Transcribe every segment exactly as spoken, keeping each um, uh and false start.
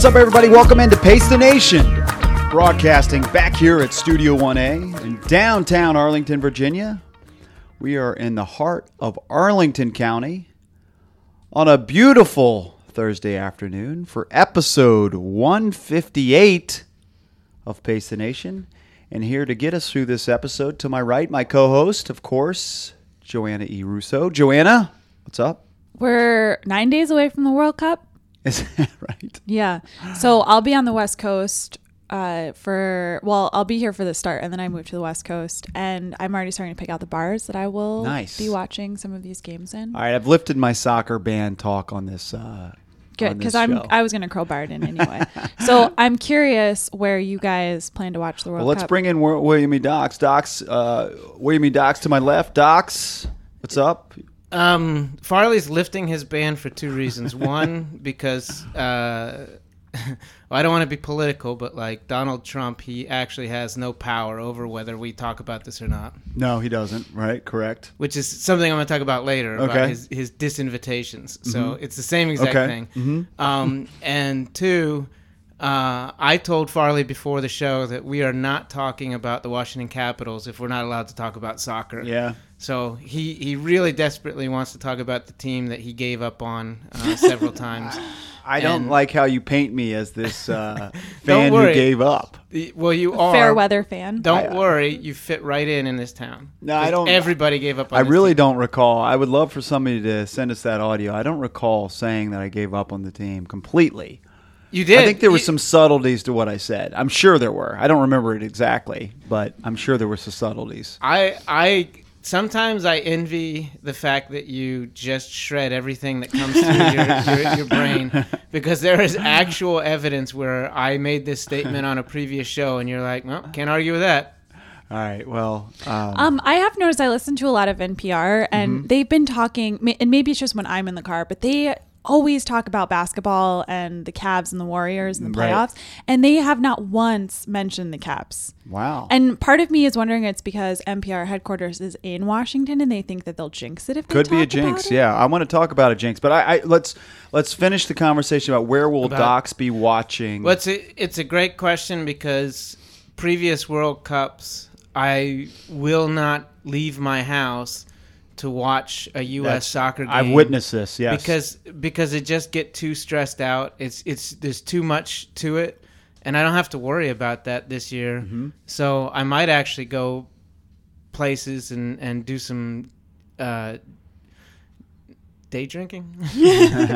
What's up, everybody? Welcome into Pace the Nation, broadcasting back here at Studio one A in downtown Arlington, Virginia. We are in the heart of Arlington County on a beautiful Thursday afternoon for episode one fifty-eight of Pace the Nation. And here to get us through this episode, to my right, my co-host, of course, Joanna E. Russo. Joanna, what's up? We're nine days away from the World Cup. Is that right? Yeah. So I'll be on the West Coast uh, for, well, I'll be here for the start, and then I move to the West Coast. And I'm already starting to pick out the bars that I will nice. be watching some of these games in. All right. I've lifted my soccer band talk on this uh Good, because I'm I was going to crowbar it in anyway. So I'm curious where you guys plan to watch the World Cup. Well, let's Cup. bring in Williamie dox. Dox, uh, Williamie dox to my left. Dox, what's up? Um, Farley's lifting his band for two reasons. One, because uh, well, I don't want to be political, but like Donald Trump, he actually has no power over whether we talk about this or not. No, he doesn't. Right? Correct. Which is something I'm going to talk about later, okay. about his, his disinvitations. Mm-hmm. So it's the same exact okay. thing. Mm-hmm. Um, and two, uh, I told Farley before the show that we are not talking about the Washington Capitals if we're not allowed to talk about soccer. Yeah. So he, he really desperately wants to talk about the team that he gave up on uh, several times. I and don't like how you paint me as this uh, fan who gave up. Well, you are. Fair weather fan. Don't I, worry. You fit right in in this town. No, I don't. Everybody gave up on I this really team. Don't recall. I would love for somebody to send us that audio. I don't recall saying that I gave up on the team completely. You did. I think there were some subtleties to what I said. I'm sure there were. I don't remember it exactly, but I'm sure there were some subtleties. I... I Sometimes I envy the fact that you just shred everything that comes through your, your, your brain, because there is actual evidence where I made this statement on a previous show, and you're like, well, can't argue with that. All right, well. Um, um, I have noticed I listen to a lot of N P R, and mm-hmm. they've been talking, and maybe it's just when I'm in the car, but they always talk about basketball and the Cavs and the Warriors and the playoffs, right. and they have not once mentioned the Caps. Wow. And part of me is wondering it's because N P R headquarters is in Washington and they think that they'll jinx it if they Could talk be a jinx, about it. Yeah. I want to talk about a jinx, but I, I let's let's finish the conversation about where will about, Docs be watching. Well, it's a, it's a great question, because previous World Cups, I will not leave my house to watch a U S That's, soccer game. I've witnessed this, yes. Because because it just get too stressed out. It's it's there's too much to it, and I don't have to worry about that this year. Mm-hmm. So I might actually go places and, and do some uh, day drinking. uh,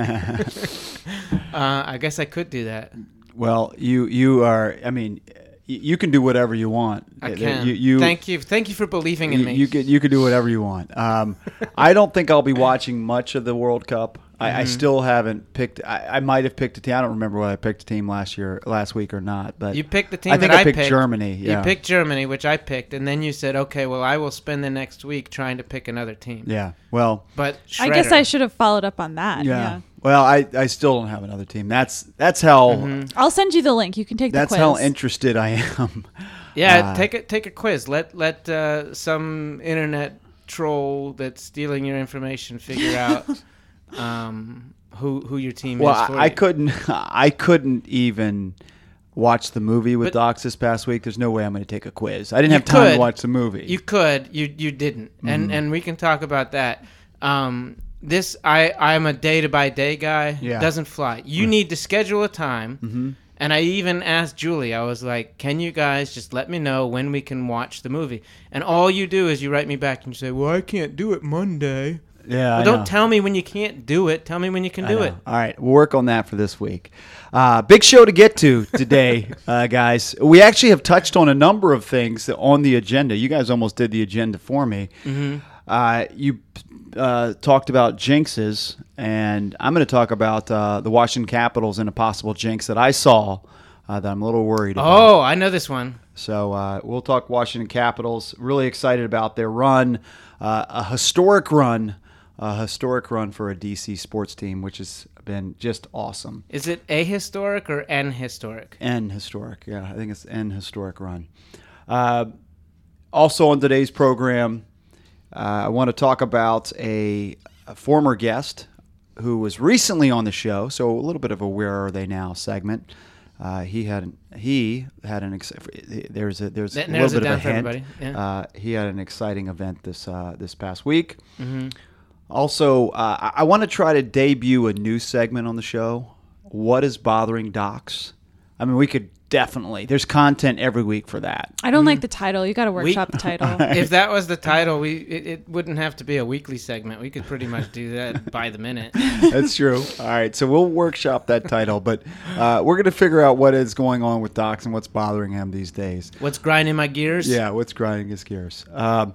I guess I could do that. Well, you you are, I mean... You can do whatever you want. I can. You, you, Thank you. Thank you for believing in you, me. You can, you can do whatever you want. Um, I don't think I'll be watching much of the World Cup. I, mm-hmm. I still haven't picked. I, I might have picked a team. I don't remember whether I picked a team last year, last week or not. But you picked the team I think that I, I picked. picked Germany. Yeah. You picked Germany, which I picked. And then you said, okay, well, I will spend the next week trying to pick another team. Yeah. Well, but Shredder. I guess I should have followed up on that. Yeah. yeah. Well, I, I still don't have another team. That's that's how... Mm-hmm. I'll send you the link. You can take the quiz. That's how interested I am. Yeah, uh, take, a, take a quiz. Let let uh, some internet troll that's stealing your information figure out um, who who your team well, is for I, I couldn't I couldn't even watch the movie with but, Docs this past week. There's no way I'm going to take a quiz. I didn't have time could. to watch the movie. You could. You you didn't. Mm-hmm. And, and we can talk about that. Um This I I'm a day to by day guy. Yeah. Doesn't fly. You need to schedule a time. Mm-hmm. And I even asked Julie. I was like, "Can you guys just let me know when we can watch the movie?" And all you do is you write me back and you say, "Well, I can't do it Monday." Yeah. Well, don't tell me when you can't do it. Tell me when you can do it. All right, we'll work on that for this week. Uh, big show to get to today, uh, guys. We actually have touched on a number of things on the agenda. You guys almost did the agenda for me. Mm-hmm. Uh, you. Uh, talked about jinxes, and I'm going to talk about uh, the Washington Capitals and a possible jinx that I saw uh, that I'm a little worried about. Oh, I know this one. So uh, we'll talk Washington Capitals. Really excited about their run, uh, a historic run, a historic run for a D C sports team, which has been just awesome. Is it ahistoric or an historic? An historic, yeah. I think it's an historic run. Uh, also on today's program, Uh, I want to talk about a, a former guest, who was recently on the show, so a little bit of a "Where Are They Now" segment. Uh, he had an, he had an ex- there's a there's that a little bit of a hint. Yeah. Uh, he had an exciting event this uh, this past week. Mm-hmm. Also, uh, I, I want to try to debut a new segment on the show. What is bothering Docs? I mean, we could definitely. There's content every week for that. I don't mm-hmm. like the title. You got to workshop we, the title. If that was the title, we it, it wouldn't have to be a weekly segment. We could pretty much do that by the minute. That's true. All right, so we'll workshop that title, but uh, we're going to figure out what is going on with Docs and what's bothering him these days. What's grinding my gears? Yeah, what's grinding his gears. Um,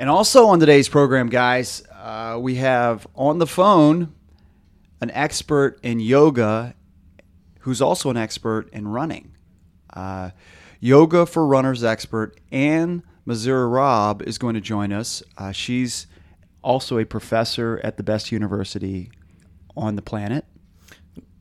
and also on today's program, guys, uh, we have on the phone an expert in yoga who's also an expert in running. Uh, yoga for runners expert Ann Mazur Robb is going to join us. Uh, she's also a professor at the best university on the planet.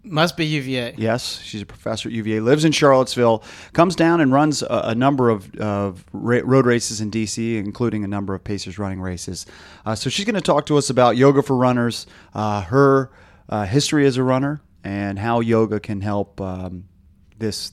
Must be U V A. Yes, she's a professor at U V A, lives in Charlottesville, comes down and runs a, a number of, of ra- road races in D C, including a number of Pacers Running races. Uh, so she's going to talk to us about yoga for runners, uh, her uh, history as a runner, and how yoga can help um, this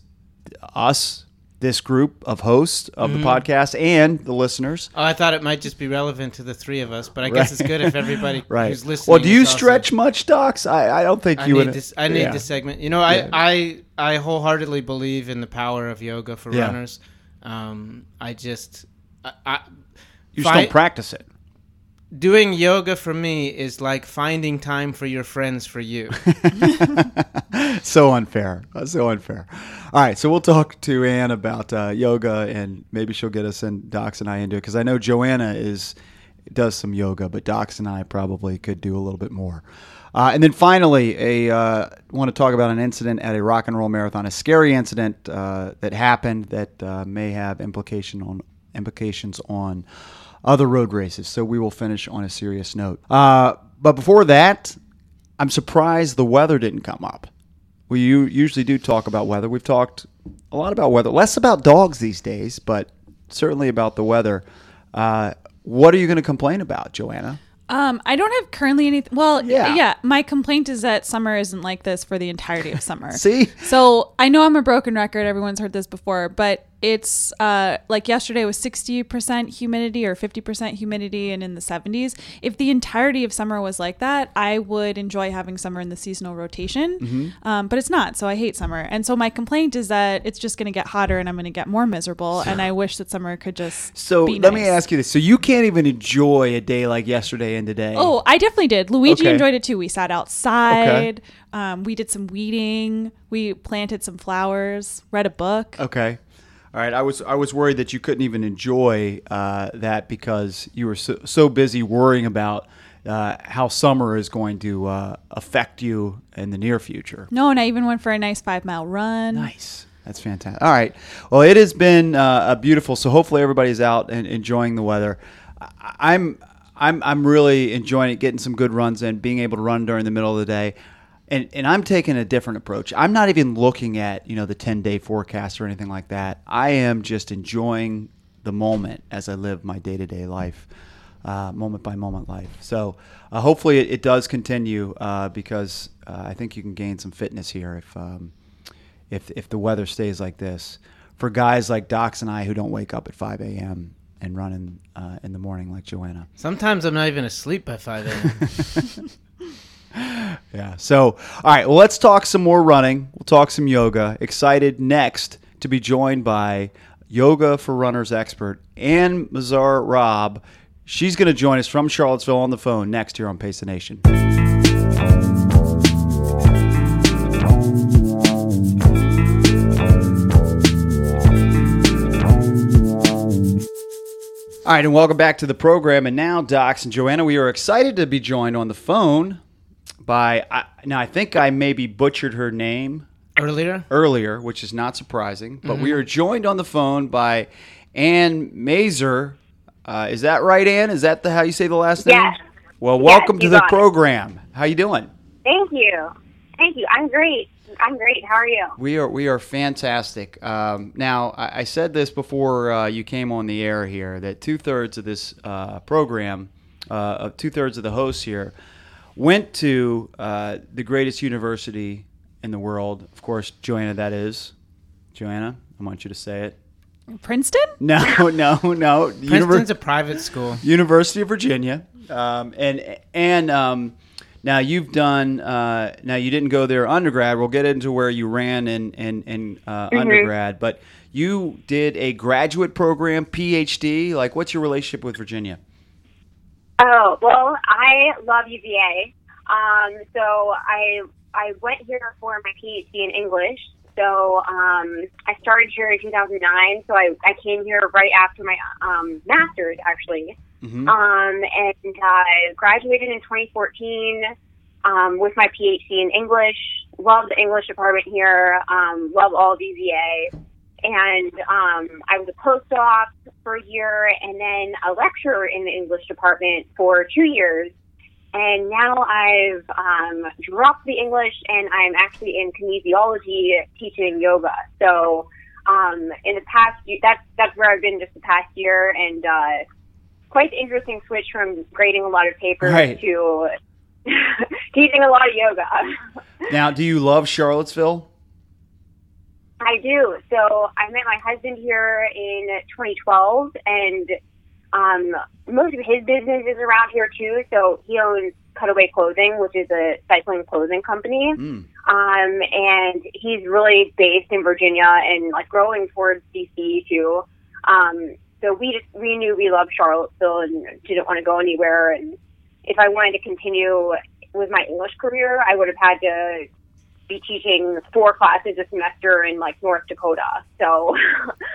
us, this group of hosts of mm-hmm. the podcast and the listeners. Oh, I thought it might just be relevant to the three of us, but I right. guess it's good if everybody right. who's listening. Well, do you stretch also... much, Docs? I, I don't think I you would. This, I need yeah. this segment. You know, I, yeah. I, I wholeheartedly believe in the power of yoga for yeah. runners. Um, I just... I, I, you just I, don't practice it. Doing yoga for me is like finding time for your friends for you. So unfair. So unfair. All right, so we'll talk to Ann about uh, yoga, and maybe she'll get us and Docs and I into it, because I know Joanna is does some yoga, but Docs and I probably could do a little bit more. Uh, and then finally, I uh, want to talk about an incident at a Rock and Roll Marathon, a scary incident uh, that happened that uh, may have implication on implications on other road races. So we will finish on a serious note. Uh, but before that, I'm surprised the weather didn't come up. We u- usually do talk about weather. We've talked a lot about weather, less about dogs these days, but certainly about the weather. Uh, what are you going to complain about, Joanna? Um, I don't have currently anything. Well, yeah. yeah, my complaint is that summer isn't like this for the entirety of summer. See? So I know I'm a broken record. Everyone's heard this before, but it's uh, like yesterday was sixty percent humidity or fifty percent humidity and in the seventies. If the entirety of summer was like that, I would enjoy having summer in the seasonal rotation, mm-hmm. um, but it's not. So I hate summer. And so my complaint is that it's just going to get hotter and I'm going to get more miserable. So, and I wish that summer could just so be let nice. Me ask you this. So you can't even enjoy a day like yesterday and today. Oh, I definitely did. Luigi okay. enjoyed it too. We sat outside. Okay. Um, we did some weeding. We planted some flowers, read a book. Okay. All right, I was I was worried that you couldn't even enjoy uh, that because you were so, so busy worrying about uh, how summer is going to uh, affect you in the near future. No, and I even went for a nice five-mile run. Nice. That's fantastic. All right. Well, it has been uh, beautiful, so hopefully everybody's out and enjoying the weather. I'm I'm I'm really enjoying it, getting some good runs in, being able to run during the middle of the day. And and I'm taking a different approach. I'm not even looking at, you know, the ten-day forecast or anything like that. I am just enjoying the moment as I live my day-to-day life, uh, moment-by-moment life. So uh, hopefully it, it does continue uh, because uh, I think you can gain some fitness here if, um, if if the weather stays like this. For guys like Docs and I who don't wake up at five a.m. and run in, uh, in the morning like Joanna. Sometimes I'm not even asleep by five a.m. Yeah. So, all right, well, let's talk some more running. We'll talk some yoga. Excited next to be joined by yoga for runners expert Ann Mazur Robb. She's going to join us from Charlottesville on the phone next here on Pace the Nation. All right, and welcome back to the program. And now, Docs and Joanna, we are excited to be joined on the phone by, I, now I think I maybe butchered her name earlier, earlier, which is not surprising, but mm-hmm. we are joined on the phone by Ann Mazur. Uh, is that right, Ann? Is that the, how you say the last name? Yes. Well, welcome yes, to the program. It. How you doing? Thank you. Thank you. I'm great. I'm great. How are you? We are we are fantastic. Um, now, I, I said this before uh, you came on the air here, that two-thirds of this uh, program, uh, two-thirds of the hosts here, went to uh, the greatest university in the world. Of course, Joanna, that is. Joanna, I want you to say it. Princeton? No, no, no. Princeton's Univers- a private school. University of Virginia. Um, and and um, now you've done, uh, now you didn't go there undergrad. We'll get into where you ran in, in, in uh, mm-hmm. undergrad. But you did a graduate program, P H D. Like, what's your relationship with Virginia? Oh, well, I love U V A. Um, so I I went here for my P H D in English. So um, I started here in two thousand nine, so I, I came here right after my um, master's, actually, mm-hmm. um, and I uh, graduated in twenty fourteen um, with my P H D in English. Love the English department here, um, love all of U V A, and um, I was a postdoc for a year and then a lecturer in the English department for two years. And now I've um, dropped the English, and I'm actually in kinesiology teaching yoga. So um, in the past, that's that's where I've been just the past year, and uh, quite the interesting switch from grading a lot of papers right. to teaching a lot of yoga. Now, do you love Charlottesville? I do. So I met my husband here in twenty twelve, and Um, most of his business is around here too, so he owns Cutaway Clothing, which is a cycling clothing company. Mm. Um, and he's really based in Virginia and like growing towards D C too. Um, so we just, we knew we loved Charlottesville and didn't want to go anywhere. And if I wanted to continue with my English career, I would have had to be teaching four classes a semester in like North Dakota. So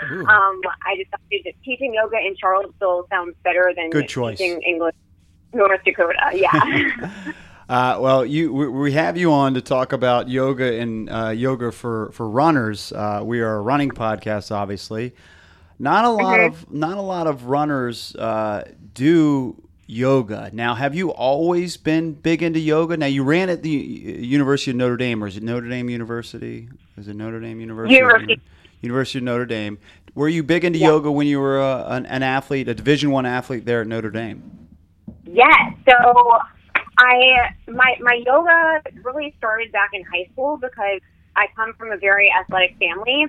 um, I decided that teaching yoga in Charlottesville sounds better than Good choice. Teaching English in North Dakota. Yeah. uh, well, you we, we have you on to talk about yoga and uh, yoga for, for runners. Uh, we are a running podcast, obviously. Not a lot okay. of not a lot of runners uh, do yoga. Now, have you always been big into yoga? Now, you ran at the University of Notre Dame, or is it Notre Dame University? Is it Notre Dame University? University, University of Notre Dame. Were you big into yeah. yoga when you were uh, an, an athlete, a Division I athlete there at Notre Dame? Yeah. So, I my my yoga really started back in high school because I come from a very athletic family.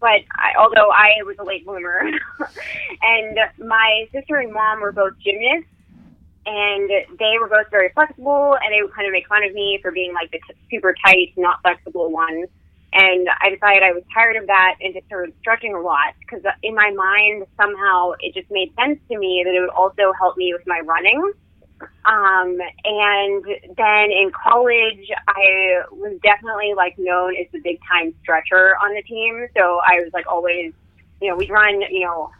But I, although I was a late bloomer, and my sister and mom were both gymnasts, and they were both very flexible, and they would kind of make fun of me for being like the t- super tight, not flexible one. And I decided I was tired of that and just started stretching a lot because in my mind, somehow it just made sense to me that it would also help me with my running. Um, and then in college, I was definitely like known as the big time stretcher on the team. So I was like always, you know, we'd run, you know,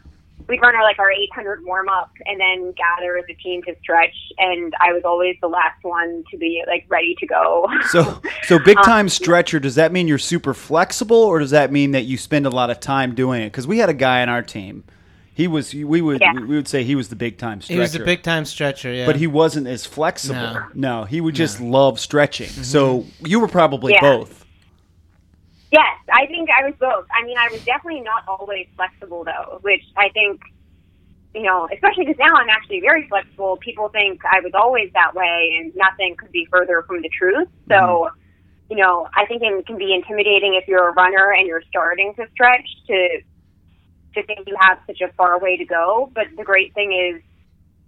we'd run our, like our eight hundred warm up and then gather as a team to stretch. And I was always the last one to be like ready to go. So, so big time um, stretcher, does that mean you're super flexible or does that mean that you spend a lot of time doing it? 'Cause we had a guy on our team. He was. We would. Yeah. We would say he was the big time stretcher. He was the big time stretcher. Yeah. But he wasn't as flexible. No. no he would no. just love stretching. Mm-hmm. So you were probably yeah. both. Yes, I think I was both. I mean, I was definitely not always flexible though, which I think, you know, especially because now I'm actually very flexible. People think I was always that way, and nothing could be further from the truth. So. Mm-hmm. You know, I think it can be intimidating if you're a runner and you're starting to stretch to. to think you have such a far way to go. But the great thing is,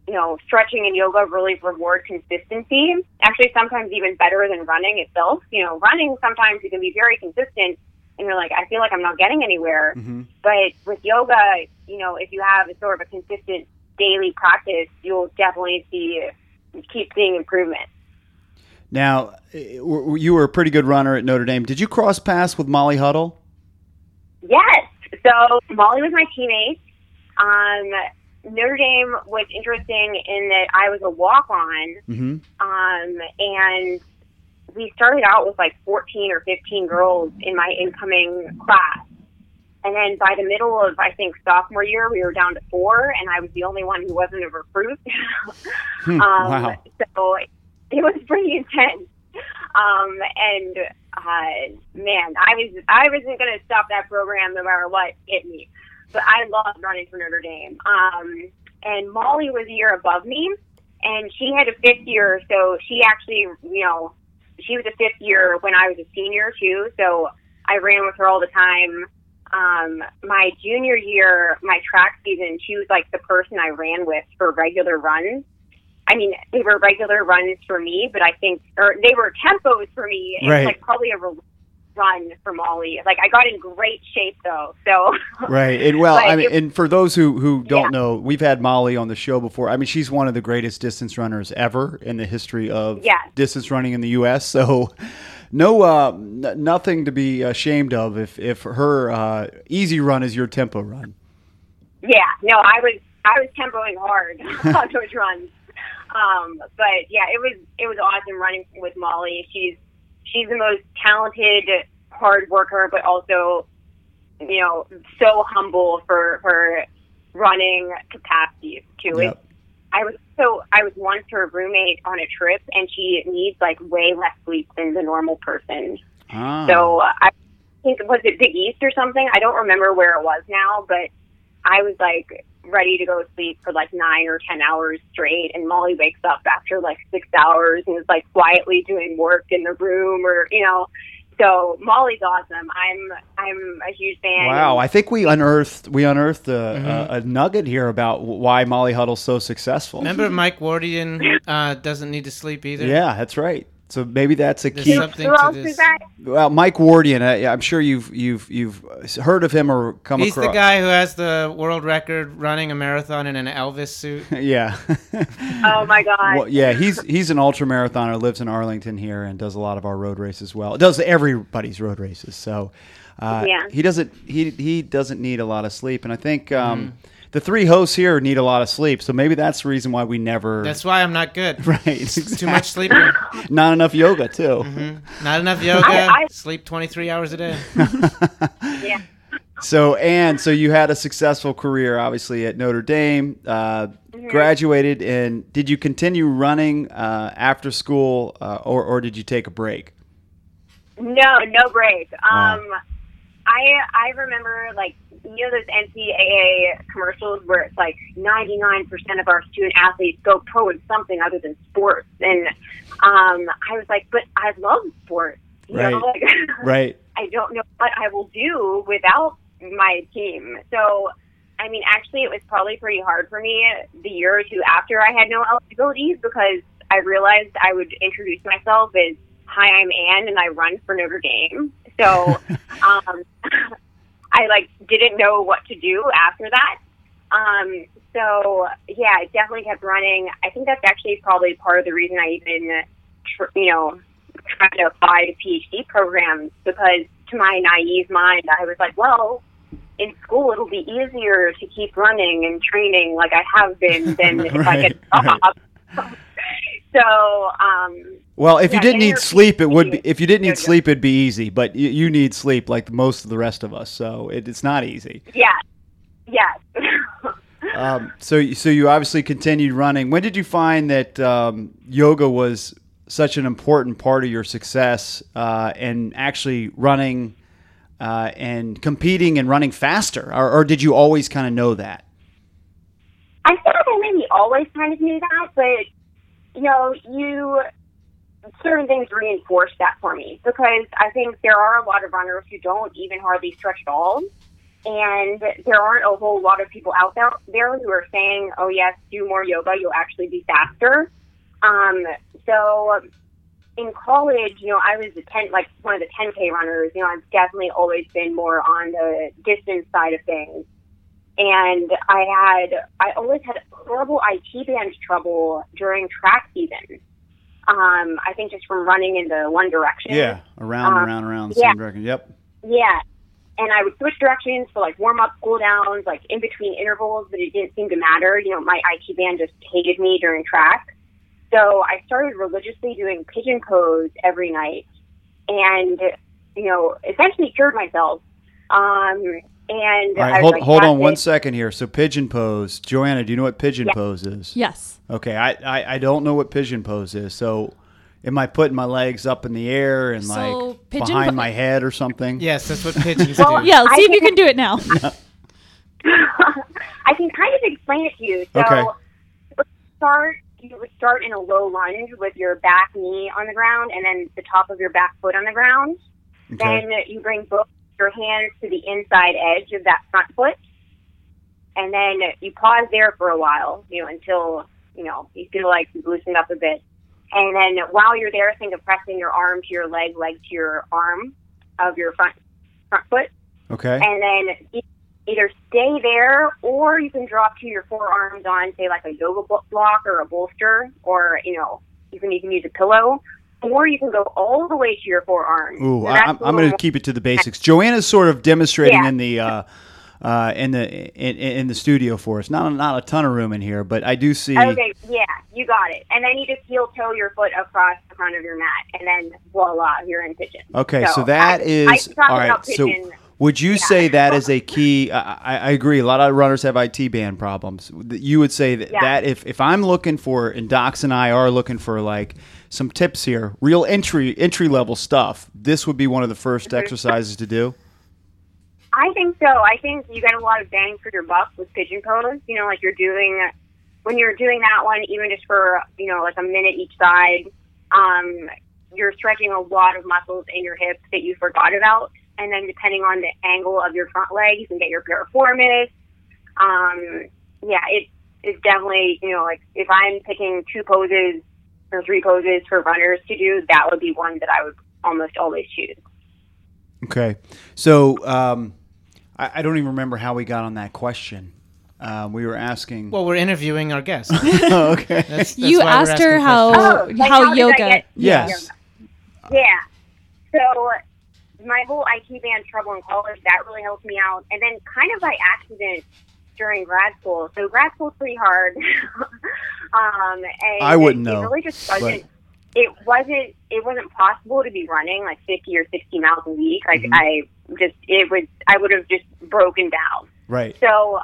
you know, stretching and yoga really reward consistency. Actually, sometimes even better than running itself. You know, running, sometimes you can be very consistent and you're like, I feel like I'm not getting anywhere. Mm-hmm. But with yoga, you know, if you have a sort of a consistent daily practice, you'll definitely see, keep seeing improvement. Now, you were a pretty good runner at Notre Dame. Did you cross paths with Molly Huddle? Yes. So Molly was my teammate. Um, Notre Dame was interesting in that I was a walk-on, mm-hmm. um, and we started out with like fourteen or fifteen girls in my incoming class. And then by the middle of, I think, sophomore year, we were down to four, and I was the only one who wasn't a recruit. um, wow. So it was pretty intense. Um, and, uh, man, I was, I wasn't going to stop that program no matter what hit me, but I loved running for Notre Dame. Um, and Molly was a year above me. And she had a fifth year, so she actually, you know, she was a fifth year when I was a senior too, so I ran with her all the time. Um, my junior year, my track season, she was like the person I ran with for regular runs. I mean, they were regular runs for me, but I think, or they were tempos for me. It right. was like probably a run for Molly. Like I got in great shape though. So right. And well, I mean, it, and for those who, who don't yeah. know, we've had Molly on the show before. I mean, she's one of the greatest distance runners ever in the history of yeah. distance running in the U S. So no, uh, n- nothing to be ashamed of if, if her uh, easy run is your tempo run. Yeah, no, I was, I was tempoing hard on those runs. Um, but yeah, it was, it was awesome running with Molly. She's, she's the most talented hard worker, but also, you know, so humble for her running capacities too. Yep. It, I was, so I was once her roommate on a trip, and she needs like way less sleep than the normal person. Ah. So I think, was it the East or something? I don't remember where it was now, but I was like ready to go to sleep for like nine or ten hours straight, and Molly wakes up after like six hours and is like quietly doing work in the room, or you know. So Molly's awesome. I'm I'm a huge fan. Wow, I think we unearthed we unearthed a, mm-hmm. a, a nugget here about why Molly Huddle's so successful. Remember, Mike Wardian uh, doesn't need to sleep either. Yeah, that's right. So maybe that's a There's key. Something to this. Well, Mike Wardian, I, I'm sure you've you've you've heard of him or come He's across. He's the guy who has the world record running a marathon in an Elvis suit. yeah. Oh my God. Well, yeah, he's he's an ultra marathoner, lives in Arlington here, and does a lot of our road races. Well, does everybody's road races. So uh, yeah. he doesn't he he doesn't need a lot of sleep, and I think. Um, mm. The three hosts here need a lot of sleep, so maybe that's the reason why we never... That's why I'm not good. Right. Exactly. Too much sleeping. Not enough yoga, too. Mm-hmm. Not enough yoga. I, I... Sleep twenty-three hours a day. Yeah. So, Ann, so you had a successful career, obviously, at Notre Dame, uh, mm-hmm. graduated, and did you continue running uh, after school, uh, or, or did you take a break? No, no break. Wow. Um, I I remember, like, you know those N C A A commercials where it's like ninety-nine percent of our student athletes go pro in something other than sports, and um, I was like, but I love sports, you right. know, like, right? I don't know what I will do without my team. So, I mean, actually, it was probably pretty hard for me the year or two after I had no eligibilities, because I realized I would introduce myself as, "Hi, I'm Ann, and I run for Notre Dame." So, um. I like didn't know what to do after that. Um, so yeah, I definitely kept running. I think that's actually probably part of the reason I even, tr- you know, tried to apply to PhD programs, because to my naive mind, I was like, well, in school, it'll be easier to keep running and training like I have been than right, if I get a job. Right. So, um, well, if yeah, you didn't need sleep, it would be, if you didn't need sleep, it'd be easy, but you, you need sleep like most of the rest of us. So it, it's not easy. Yeah. Yeah. um, so, so you obviously continued running. When did you find that, um, yoga was such an important part of your success, uh, and actually running, uh, and competing and running faster, or, or did you always kind of know that? I think I maybe always kind of knew that, but you know, you, certain things reinforced that for me, because I think there are a lot of runners who don't even hardly stretch at all. And there aren't a whole lot of people out there who are saying, oh yes, do more yoga, you'll actually be faster. Um, so in college, you know, I was a ten, like one of the ten K runners, you know, I've definitely always been more on the distance side of things. And I had, I always had horrible I T band trouble during track season. Um, I think just from running into one direction. Yeah, around, um, around, around the yeah. same direction. Yep. Yeah. And I would switch directions for like warm up, cool downs, like in between intervals, but it didn't seem to matter. You know, my I T band just hated me during track. So I started religiously doing pigeon pose every night and, you know, essentially cured myself. Um, And all right, hold, like, hold on it. one second here. So pigeon pose. Joanna, do you know what pigeon yes. pose is? Yes. Okay, I, I, I don't know what pigeon pose is. So am I putting my legs up in the air and so like behind po- my head or something? Yes, that's what pigeons well, do. Yeah, let's see I if can, you can do it now. No. I can kind of explain it to you. So okay. Start you start in a low lunge with your back knee on the ground and then the top of your back foot on the ground. Okay. Then you bring both your hands to the inside edge of that front foot. And then you pause there for a while, you know, until, you know, you feel like you've loosened up a bit. And then while you're there, think of pressing your arm to your leg, leg to your arm of your front front foot. Okay. And then e- either stay there or you can drop to your forearms on, say, like a yoga block or a bolster, or, you know, you can, you can use a pillow. Or you can go all the way to your forearms. Ooh, so I'm, I'm going to keep it to the basics. Joanna's sort of demonstrating yeah. in the... Uh, Uh, in the in, in the studio for us. Not not a ton of room in here, but I do see. Okay, yeah, you got it. And then you just heel toe your foot across the front of your mat, and then voila, you're in pigeon. Okay, so, so that I, is I all right. Pigeon, so would you yeah. say that is a key? I, I agree. A lot of runners have I T band problems. You would say that, yeah. that if if I'm looking for, and Docs and I are looking for like some tips here, real entry entry level stuff. This would be one of the first mm-hmm. exercises to do. I think so. I think you get a lot of bang for your buck with pigeon pose. You know, like you're doing, when you're doing that one, even just for, you know, like a minute each side, um, you're stretching a lot of muscles in your hips that you forgot about. And then depending on the angle of your front leg, you can get your piriformis. Um, yeah, it is definitely, you know, like if I'm picking two poses or three poses for runners to do, that would be one that I would almost always choose. Okay. So, um, I don't even remember how we got on that question. Uh, we were asking. Well, we're interviewing our guest. Oh, okay. That's, that's you asked her how oh, like how, how yoga. Get, yes. Yoga. Yeah. So my whole I T band trouble in college, that really helped me out. And then kind of by accident during grad school. So grad school's pretty hard. um, and I wouldn't it, know. It really just wasn't. But... It wasn't. It wasn't possible to be running like fifty or sixty miles a week. Like mm-hmm. I. Just it would I would have just broken down. Right. So,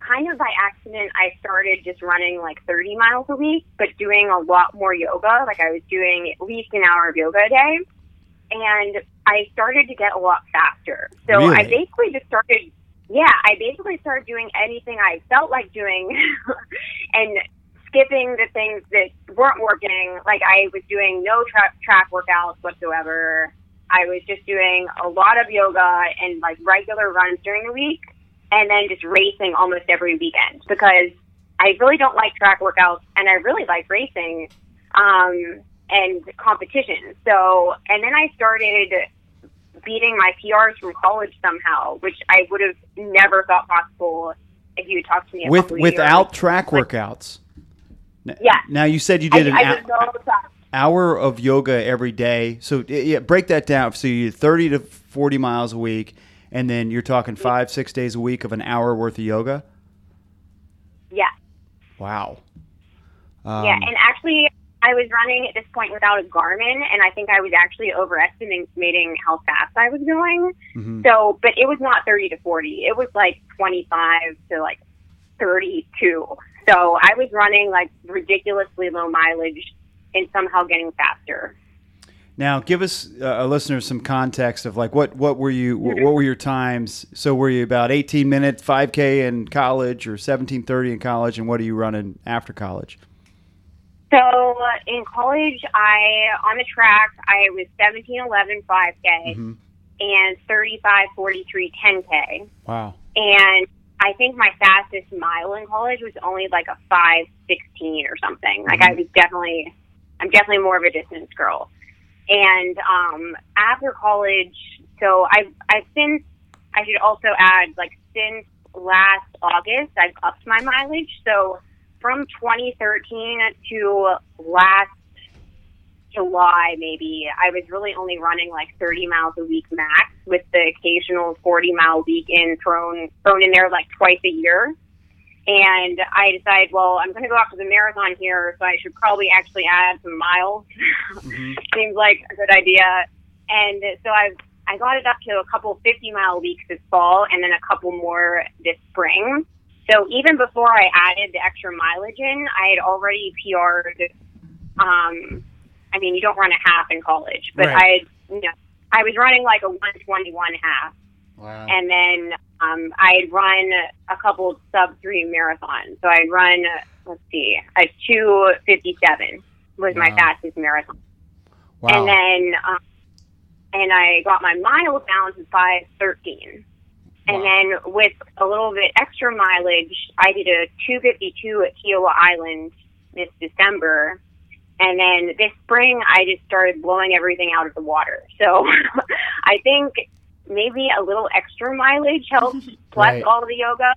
kind of by accident, I started just running like thirty miles a week, but doing a lot more yoga. Like I was doing at least an hour of yoga a day, and I started to get a lot faster. So really? I basically just started. Yeah, I basically started doing anything I felt like doing, and skipping the things that weren't working. Like I was doing no tra- track workouts whatsoever. I was just doing a lot of yoga and like regular runs during the week and then just racing almost every weekend because I really don't like track workouts and I really like racing um, and competition. So, and then I started beating my P Rs from college somehow, which I would have never thought possible if you talked to me. With, without years. Track like, workouts? Yeah. Now you said you did I, an I was out- so hour of yoga every day. So yeah, break that down. So you thirty to forty miles a week, and then you're talking five, six days a week of an hour worth of yoga? Yeah. Wow. Um, yeah, and actually I was running at this point without a Garmin, and I think I was actually overestimating how fast I was going. Mm-hmm. So, but it was not thirty to forty. It was like twenty-five to like thirty-two. So I was running like ridiculously low mileage and somehow getting faster. Now, give us uh, our listeners some context of like what what were you what, what were your times? So were you about eighteen minute five K in college or seventeen thirty in college, and what are you running after college? So uh, in college, I on the track I was seventeen eleven five K mm-hmm. and thirty-five forty-three ten K. Wow. And I think my fastest mile in college was only like a five sixteen or something. Mm-hmm. Like I was definitely. I'm definitely more of a distance girl. And um, after college, so I've, I've since, I should also add, like since last August, I've upped my mileage. So from twenty thirteen to last July, maybe, I was really only running like thirty miles a week max with the occasional forty mile weekend thrown, thrown in there like twice a year. And I decided, well, I'm going to go out to the marathon here, so I should probably actually add some miles. Mm-hmm. Seems like a good idea. And so I I got it up to a couple fifty-mile weeks this fall and then a couple more this spring. So even before I added the extra mileage in, I had already P R'd. Um, I mean, you don't run a half in college, but right. I you know, I was running like a one twenty-one half. Wow. And then um, I'd run a couple sub three marathons. So I'd run let's see, a two fifty-seven was wow. my fastest marathon. Wow. And then, um, and I got my mile down to five thirteen. Wow. And then with a little bit extra mileage, I did a two fifty-two at Kiowa Island this December. And then this spring, I just started blowing everything out of the water. So I think maybe a little extra mileage helps, plus right. all the yoga.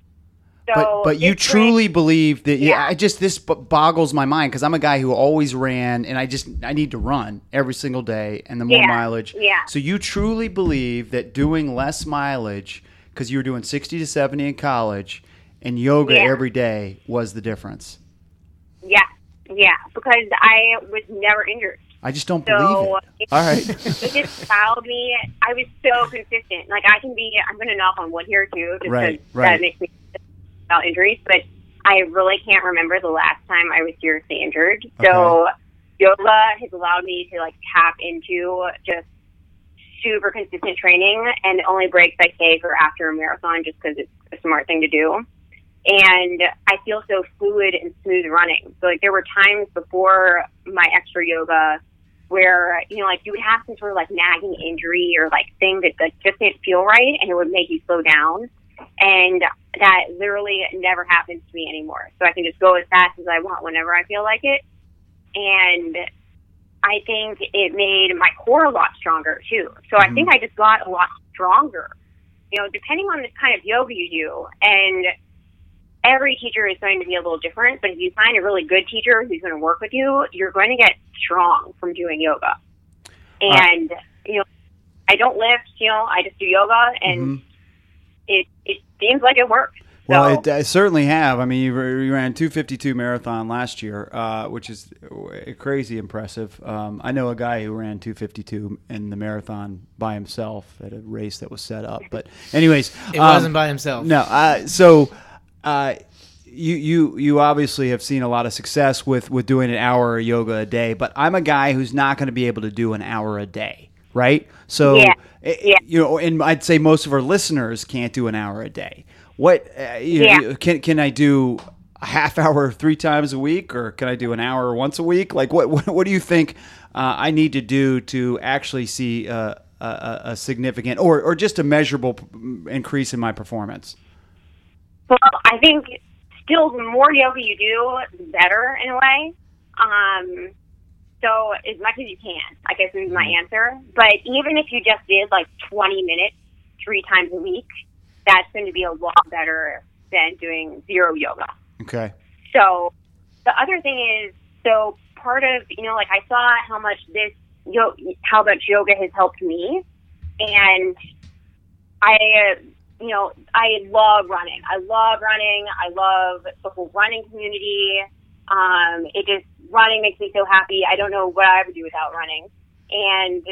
So but but you truly spring, believe that, yeah, I just, this boggles my mind because I'm a guy who always ran and I just, I need to run every single day and the more yeah, mileage. Yeah. So you truly believe that doing less mileage, because you were doing sixty to seventy in college and yoga yeah. every day was the difference. Yeah. Yeah, because I was never injured. I just don't so believe it. it. All right. It just fouled me. I was so consistent. Like, I can be, I'm going to knock on wood here, too, just right, because right. that makes me about injuries, but I really can't remember the last time I was seriously injured. Okay. So yoga has allowed me to, like, tap into just super consistent training, and the only breaks I take are after a marathon just because it's a smart thing to do. And I feel so fluid and smooth running. So, like, there were times before my extra yoga where, you know, like, you would have some sort of, like, nagging injury or, like, thing that, like, just didn't feel right, and it would make you slow down. And that literally never happens to me anymore. So I can just go as fast as I want whenever I feel like it. And I think it made my core a lot stronger, too. So mm-hmm. I think I just got a lot stronger. You know, depending on the kind of yoga you do, and every teacher is going to be a little different, but if you find a really good teacher who's going to work with you, you're going to get strong from doing yoga. And, uh, you know, I don't lift, you know, I just do yoga, and mm-hmm. it it seems like it works. Well, so. it, I certainly have. I mean, you, you ran two fifty-two marathon last year, uh, which is crazy impressive. Um, I know a guy who ran two fifty-two in the marathon by himself at a race that was set up. But anyways. It um, wasn't by himself. No. Uh, so... Uh, you, you, you obviously have seen a lot of success with, with doing an hour of yoga a day, but I'm a guy who's not going to be able to do an hour a day. Right. So, yeah. It, yeah. you know, and I'd say most of our listeners can't do an hour a day. What, uh, you yeah. know, can, can I do a half hour three times a week, or can I do an hour once a week? Like what, what, what do you think uh, I need to do to actually see uh, a, a significant or, or just a measurable increase in my performance? Well, I think still the more yoga you do, the better in a way. Um, so as much as you can, I guess is my answer. But even if you just did like twenty minutes three times a week, that's going to be a lot better than doing zero yoga. Okay. So the other thing is, so part of, you know, like I saw how much this, how much yoga has helped me. And I... You know, I love running. I love running. I love the whole running community. Um, it just, running makes me so happy. I don't know what I would do without running. And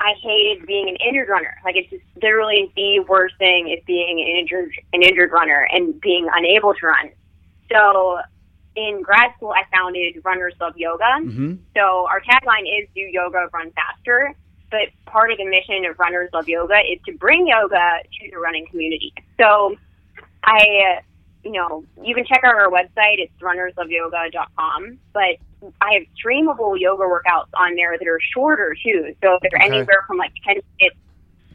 I hated being an injured runner. Like, it's just literally the worst thing is being an injured, an injured runner and being unable to run. So in grad school, I founded Runners Love Yoga. Mm-hmm. So our tagline is do yoga, run faster. But part of the mission of Runners Love Yoga is to bring yoga to the running community. So I, you know, you can check out our website. It's runners love yoga dot com. But I have streamable yoga workouts on there that are shorter, too. So they're okay. anywhere from, like, ten minutes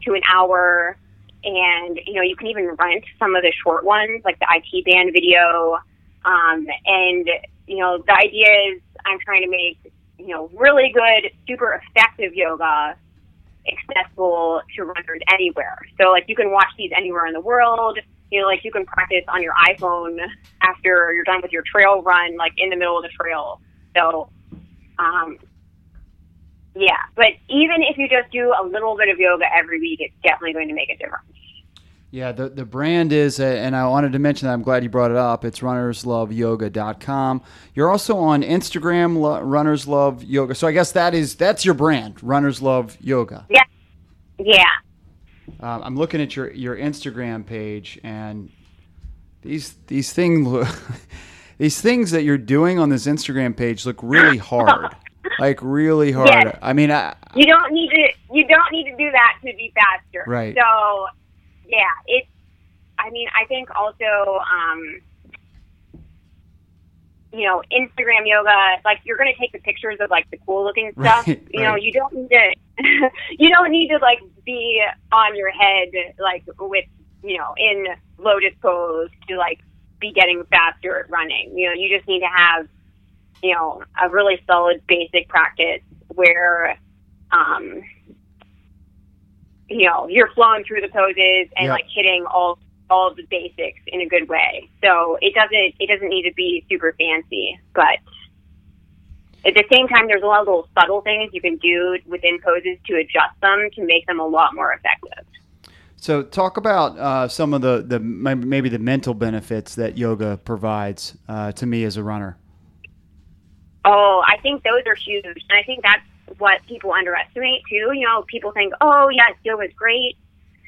to an hour. And, you know, you can even rent some of the short ones, like the I T Band video. Um, and, you know, the idea is I'm trying to make, you know, really good, super effective yoga accessible to runners anywhere. So, like, you can watch these anywhere in the world. You know, like, you can practice on your iPhone after you're done with your trail run, like, in the middle of the trail. So, um, yeah. But even if you just do a little bit of yoga every week, it's definitely going to make a difference. Yeah, the, the brand is, and I wanted to mention that, I'm glad you brought it up, it's runners love yoga dot com. You're also on Instagram, Lo- Runners Love Yoga. So I guess that is, that's your brand, Runners Love Yoga. Yeah. Yeah. Uh, I'm looking at your, your Instagram page, and these these things, these things that you're doing on this Instagram page look really hard. Like, really hard. Yes. I mean, I, you don't need to you don't need to do that to be faster. Right. So yeah, it's, I mean, I think also, um, you know, Instagram yoga, like, you're going to take the pictures of, like, the cool looking stuff. Right, you right. know, you don't need to, you don't need to, like, be on your head, like, with, you know, in lotus pose to, like, be getting faster at running. You know, you just need to have, you know, a really solid basic practice where, um, you know, you're flowing through the poses and, yeah. like, hitting all all of the basics in a good way. So it doesn't it doesn't need to be super fancy, but at the same time, there's a lot of little subtle things you can do within poses to adjust them to make them a lot more effective. So talk about uh, some of the, the maybe the mental benefits that yoga provides uh, to me as a runner. Oh, I think those are huge. And I think that's what people underestimate too. You know, people think, oh yes, yoga's great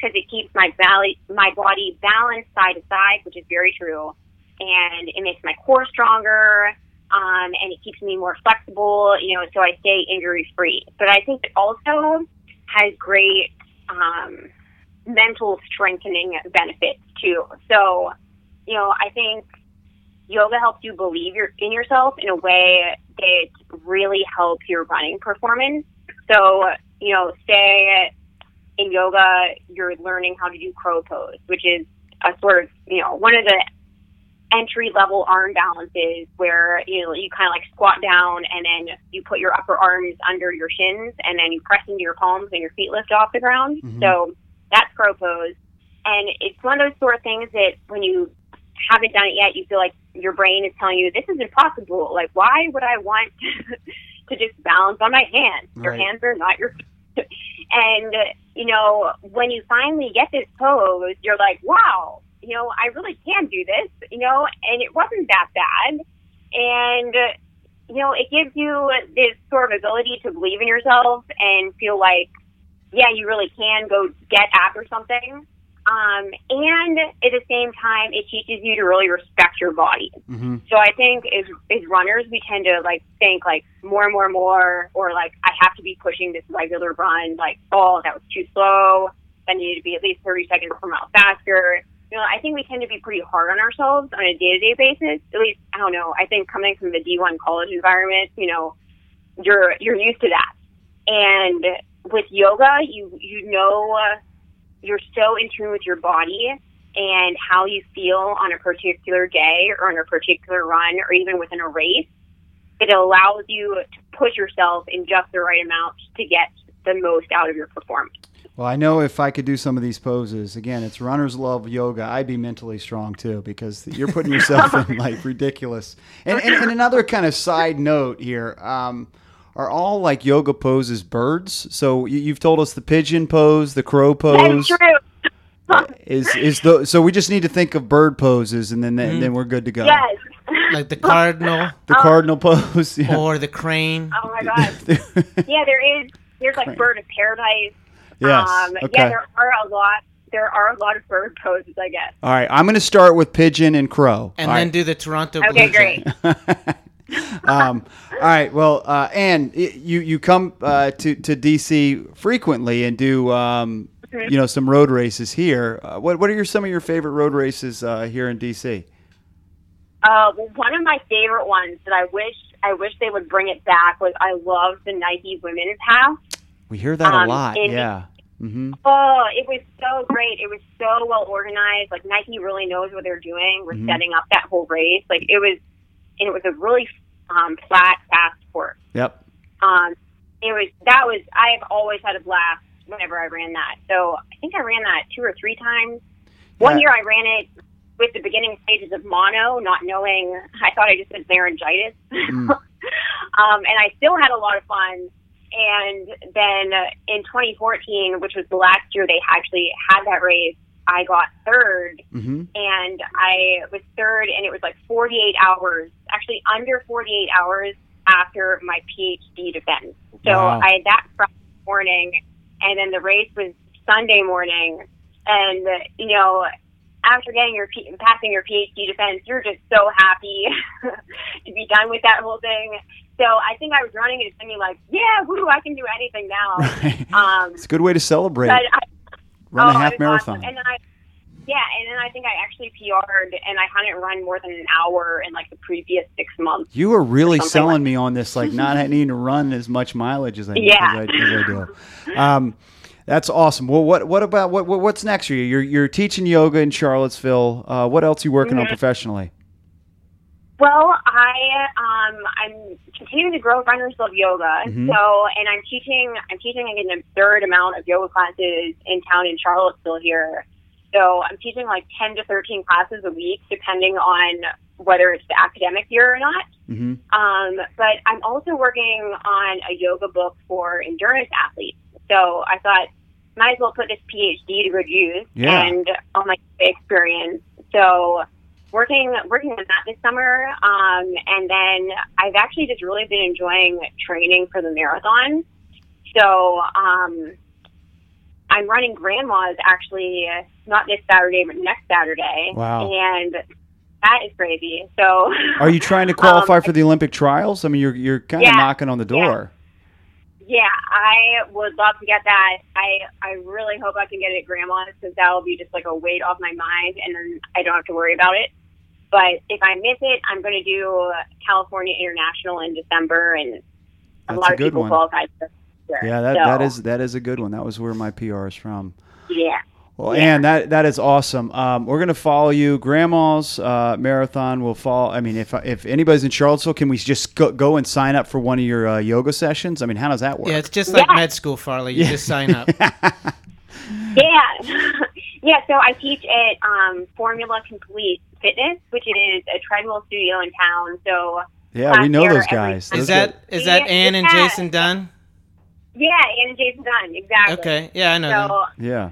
because it keeps my body, my body balanced side to side, which is very true. And it makes my core stronger, um, and it keeps me more flexible, you know, so I stay injury free. But I think it also has great um, mental strengthening benefits too. So, you know, I think yoga helps you believe your, in yourself in a way that really helps your running performance. So, you know, say in yoga, you're learning how to do crow pose, which is a sort of, you know, one of the entry-level arm balances where, you know, you kind of like squat down and then you put your upper arms under your shins and then you press into your palms and your feet lift off the ground. Mm-hmm. So that's crow pose. And it's one of those sort of things that when you haven't done it yet, you feel like your brain is telling you, this is impossible. Like, why would I want to just balance on my hands? Your right. hands are not your feet. And, you know, when you finally get this pose, you're like, wow, you know, I really can do this, you know, and it wasn't that bad. And, you know, it gives you this sort of ability to believe in yourself and feel like, yeah, you really can go get after something. Um, and at the same time, it teaches you to really respect your body. Mm-hmm. So I think as, as runners, we tend to like think like more and more and more, or like, I have to be pushing this regular run, like, oh, that was too slow. I needed to be at least thirty seconds per mile faster. You know, I think we tend to be pretty hard on ourselves on a day-to-day basis. At least, I don't know, I think coming from the D one college environment, you know, you're, you're used to that. And with yoga, you, you know, uh, you're so in tune with your body and how you feel on a particular day or on a particular run or even within a race. It allows you to push yourself in just the right amount to get the most out of your performance. Well, I know if I could do some of these poses, again, it's Runners Love Yoga, I'd be mentally strong too, because you're putting yourself in like ridiculous. And, and, and another kind of side note here, um, are all like yoga poses birds? So you've told us the pigeon pose, the crow pose. That's true. is is the so we just need to think of bird poses, and then mm-hmm. and then we're good to go. Yes. Like the cardinal, the um, cardinal pose, yeah. or the crane. Oh my god! yeah, there is. There's like crane. Bird of paradise. Yes. Um, okay. Yeah, there are a lot. There are a lot of bird poses, I guess. All right, I'm going to start with pigeon and crow, and all then right. do the Toronto. Okay, Blue great. um, all right. Well, uh, Ann, you, you come uh, to, to D C frequently and do, um, you know, some road races here. Uh, what what are your, some of your favorite road races uh, here in D C? Uh, well, one of my favorite ones that I wish I wish they would bring it back was I love the Nike Women's Half. We hear that um, a lot. It, yeah. Mm-hmm. Oh, it was so great. It was so well organized. Like Nike really knows what they're doing. We're mm-hmm. setting up that whole race. Like it was. And it was a really um, flat, fast course. Yep. Um, it was, that was, I have always had a blast whenever I ran that. So I think I ran that two or three times. One yeah. year I ran it with the beginning stages of mono, not knowing, I thought I just had laryngitis. Mm. um, and I still had a lot of fun. And then in twenty fourteen, which was the last year they actually had that race, I got third, mm-hmm. and I was third, and it was like forty-eight hours, actually under forty-eight hours after my PhD defense. So wow. I had that Friday morning, and then the race was Sunday morning, and, you know, after getting your P- passing your PhD defense, you're just so happy to be done with that whole thing. So I think I was running and thinking like, yeah, woo, I can do anything now. Right. Um, it's a good way to celebrate. Run oh, a half marathon. Awesome. And then I, Yeah, and then I think I actually P R'd, and I hadn't run more than an hour in, like, the previous six months. You were really selling like me on this, like, not needing to run as much mileage as I, yeah. as I, as I do. Um, that's awesome. Well, what what about what, what what's next for you? You're, you're teaching yoga in Charlottesville. Uh, what else are you working mm-hmm. on professionally? Well, I um, I'm continuing to grow Runners Love Yoga, mm-hmm. so and I'm teaching I'm teaching an absurd amount of yoga classes in town in Charlottesville here. So I'm teaching like ten to thirteen classes a week, depending on whether it's the academic year or not. Mm-hmm. Um, but I'm also working on a yoga book for endurance athletes. So I thought, might as well put this PhD to good use yeah. and all my experience. So working working on that this summer, um, and then I've actually just really been enjoying training for the marathon. So um, I'm running Grandma's actually, not this Saturday, but next Saturday. Wow. And that is crazy. So, are you trying to qualify um, for the Olympic trials? I mean, you're you're kind yeah, of knocking on the door. Yeah. yeah, I would love to get that. I, I really hope I can get it at Grandma's, because that will be just like a weight off my mind, and I don't have to worry about it. But if I miss it, I'm going to do California International in December, and a That's lot a of people one. qualified for that. Yeah, that, so. that is that is a good one. That was where my P R is from. Yeah. Well, yeah. Ann, that, that is awesome. Um, we're going to follow you. Grandma's uh, Marathon will follow. I mean, if if anybody's in Charlottesville, can we just go, go and sign up for one of your uh, yoga sessions? I mean, how does that work? Yeah, it's just like yeah. med school, Farley. You yeah. just sign up. yeah. yeah, so I teach at um, Formula Complete Fitness, which is a treadmill studio in town. So Yeah, we know those guys. Those is that is that yeah. Ann and yeah. Jason Dunn? Yeah, Ann and Jason Dunn, exactly. Okay, yeah, I know so, them. Yeah.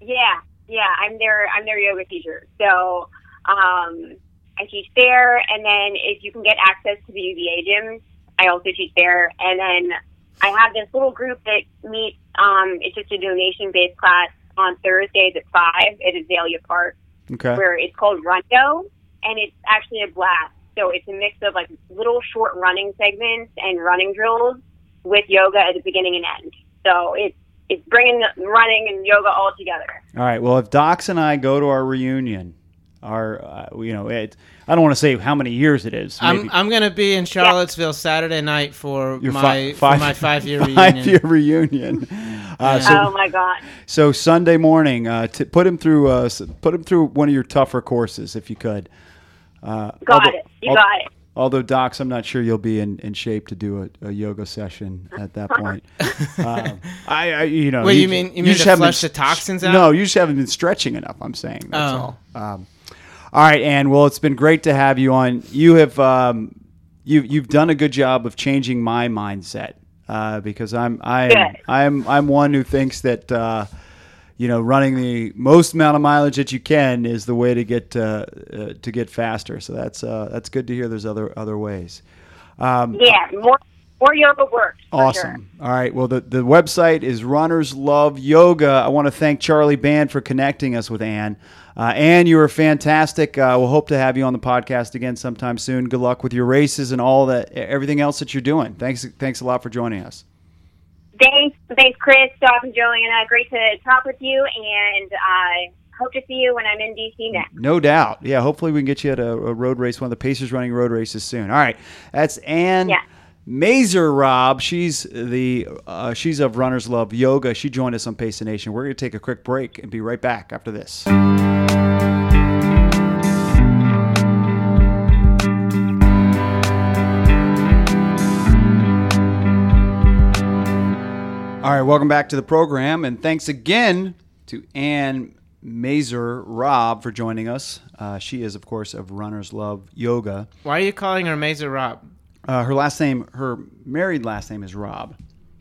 Yeah, yeah, I'm their I'm their yoga teacher. So um, I teach there, and then if you can get access to the U V A gym, I also teach there. And then I have this little group that meets. Um, it's just a donation-based class on Thursdays at five at Azalea Park, okay. where it's called Rundo, and it's actually a blast. So it's a mix of like little short running segments and running drills with yoga at the beginning and end. So it's. It's bringing running and yoga all together. All right. Well, if Dox and I go to our reunion, our uh, you know, it, I don't want to say how many years it is. Maybe. I'm I'm going to be in Charlottesville yeah. Saturday night for Your my five, for my five year reunion. Five year reunion. Uh, so, oh my God! So Sunday morning, uh, t- put him through uh, put him through one of your tougher courses if you could. Uh, got although, it. You although, got it. Although, Dox, I'm not sure you'll be in, in shape to do a, a yoga session at that point. um, I, I, you know, Wait, you, you mean you, you mean just to flush been, the toxins out? No, you just haven't been stretching enough. I'm saying that's oh. all. Um, all right, Ann. Well, it's been great to have you on. You have um, you you've done a good job of changing my mindset uh, because I'm I I'm I'm one who thinks that. Uh, You know, running the most amount of mileage that you can is the way to get uh, uh, to get faster. So that's uh, that's good to hear. There's other other ways. Um, yeah, more more yoga works. Awesome. Sure. All right. Well, the the website is Runners Love Yoga. I want to thank Charlie Band for connecting us with Ann. Uh, Ann, you were fantastic. Uh, we'll hope to have you on the podcast again sometime soon. Good luck with your races and all that, everything else that you're doing. Thanks. Thanks a lot for joining us. Thanks, thanks, Chris, Doc, and Joanna. Great to talk with you, and I uh, hope to see you when I'm in D C next. No doubt. Yeah, hopefully we can get you at a, a road race, one of the Pacers Running road races soon. All right, that's Ann yeah. Mazur Robb. She's the uh, she's of Runners Love Yoga. She joined us on Pace the Nation. We're going to take a quick break and be right back after this. All right, welcome back to the program, and thanks again to Ann Mazur Robb for joining us. Uh, she is, of course, of Runners Love Yoga. Why are you calling her Mazur Robb? Uh, her last name, her married last name is Robb.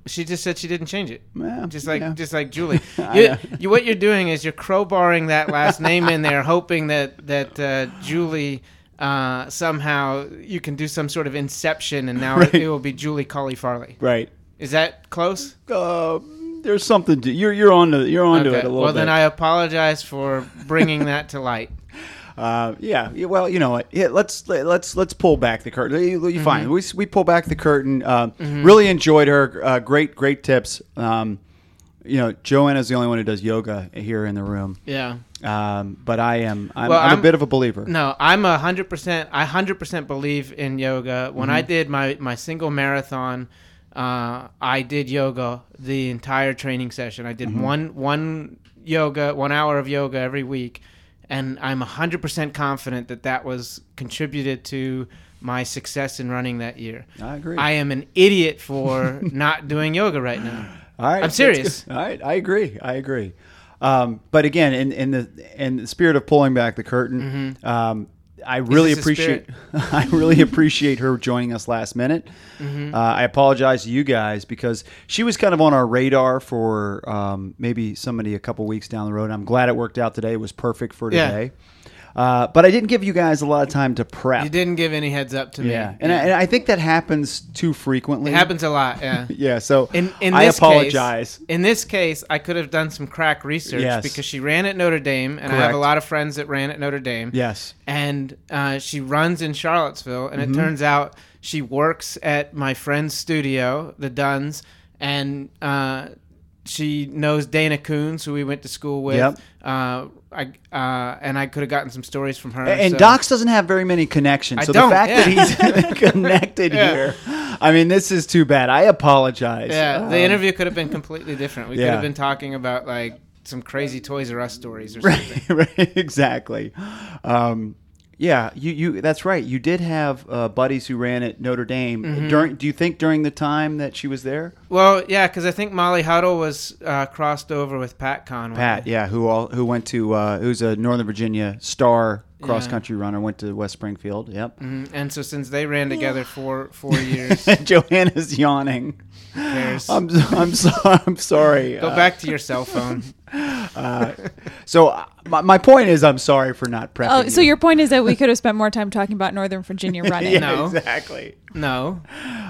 She just said she didn't change it. Yeah, just like yeah. just like Julie. You, you, what you're doing is you're crowbarring that last name in there, hoping that, that uh, Julie... Uh, somehow you can do some sort of inception, and now right. it, it will be Julie Colley Farley. Right. Is that close? Uh, there's something to you're you're onto you're onto okay. it a little. Well, bit. Well, then I apologize for bringing that to light. Uh, yeah. Well, you know what? Yeah, let's let's let's pull back the curtain. You mm-hmm. fine. We we pull back the curtain. Uh, mm-hmm. Really enjoyed her. Uh, great great tips. Um, you know, Joanna's the only one who does yoga here in the room. Yeah. Um, but I am, I'm, well, I'm, I'm a bit of a believer. No, I'm a hundred percent, I hundred percent believe in yoga. When mm-hmm. I did my, my single marathon, uh, I did yoga the entire training session. I did mm-hmm. one, one yoga, one hour of yoga every week. And I'm a hundred percent confident that that was contributed to my success in running that year. I agree. I am an idiot for not doing yoga right now. All right, I'm serious. All right, I agree. I agree. Um, but again, in, in the in the spirit of pulling back the curtain, mm-hmm. um, I really appreciate I really appreciate her joining us last minute. Mm-hmm. Uh, I apologize to you guys because she was kind of on our radar for um, maybe somebody a couple weeks down the road. I'm glad it worked out today. It was perfect for today. Yeah. Uh, but I didn't give you guys a lot of time to prep. You didn't give any heads up to me. Yeah, and, yeah. I, and I think that happens too frequently. It happens a lot, yeah. yeah, so in, in I this apologize. Case, in this case, I could have done some crack research yes. because she ran at Notre Dame, and correct. I have a lot of friends that ran at Notre Dame. Yes. And uh, she runs in Charlottesville, and mm-hmm. it turns out she works at my friend's studio, the Dunns, and uh, she knows Dana Coons, who we went to school with. Yep. Uh, I uh, and I could have gotten some stories from her. And so. Dox doesn't have very many connections, so I don't, the fact yeah. that he's connected yeah. here, I mean, this is too bad. I apologize. Yeah, um, the interview could have been completely different. We yeah. could have been talking about like some crazy Toys R Us stories or something. Right, right, exactly. Um, yeah, you, you. That's right. You did have uh, buddies who ran at Notre Dame. Mm-hmm. During, do you think during the time that she was there? Well, yeah, because I think Molly Huddle was uh, crossed over with Pat Conway. Pat, yeah, who all who went to uh, who's a Northern Virginia star cross yeah. country runner, went to West Springfield. Yep. Mm-hmm. And so since they ran together for four years, Joanna's yawning. There's... I'm I'm so, I'm sorry. Go uh, back to your cell phone. uh, so my, my point is, I'm sorry for not prepping. Oh, so you. Your point is that we could have spent more time talking about Northern Virginia running. yeah, no, exactly. No.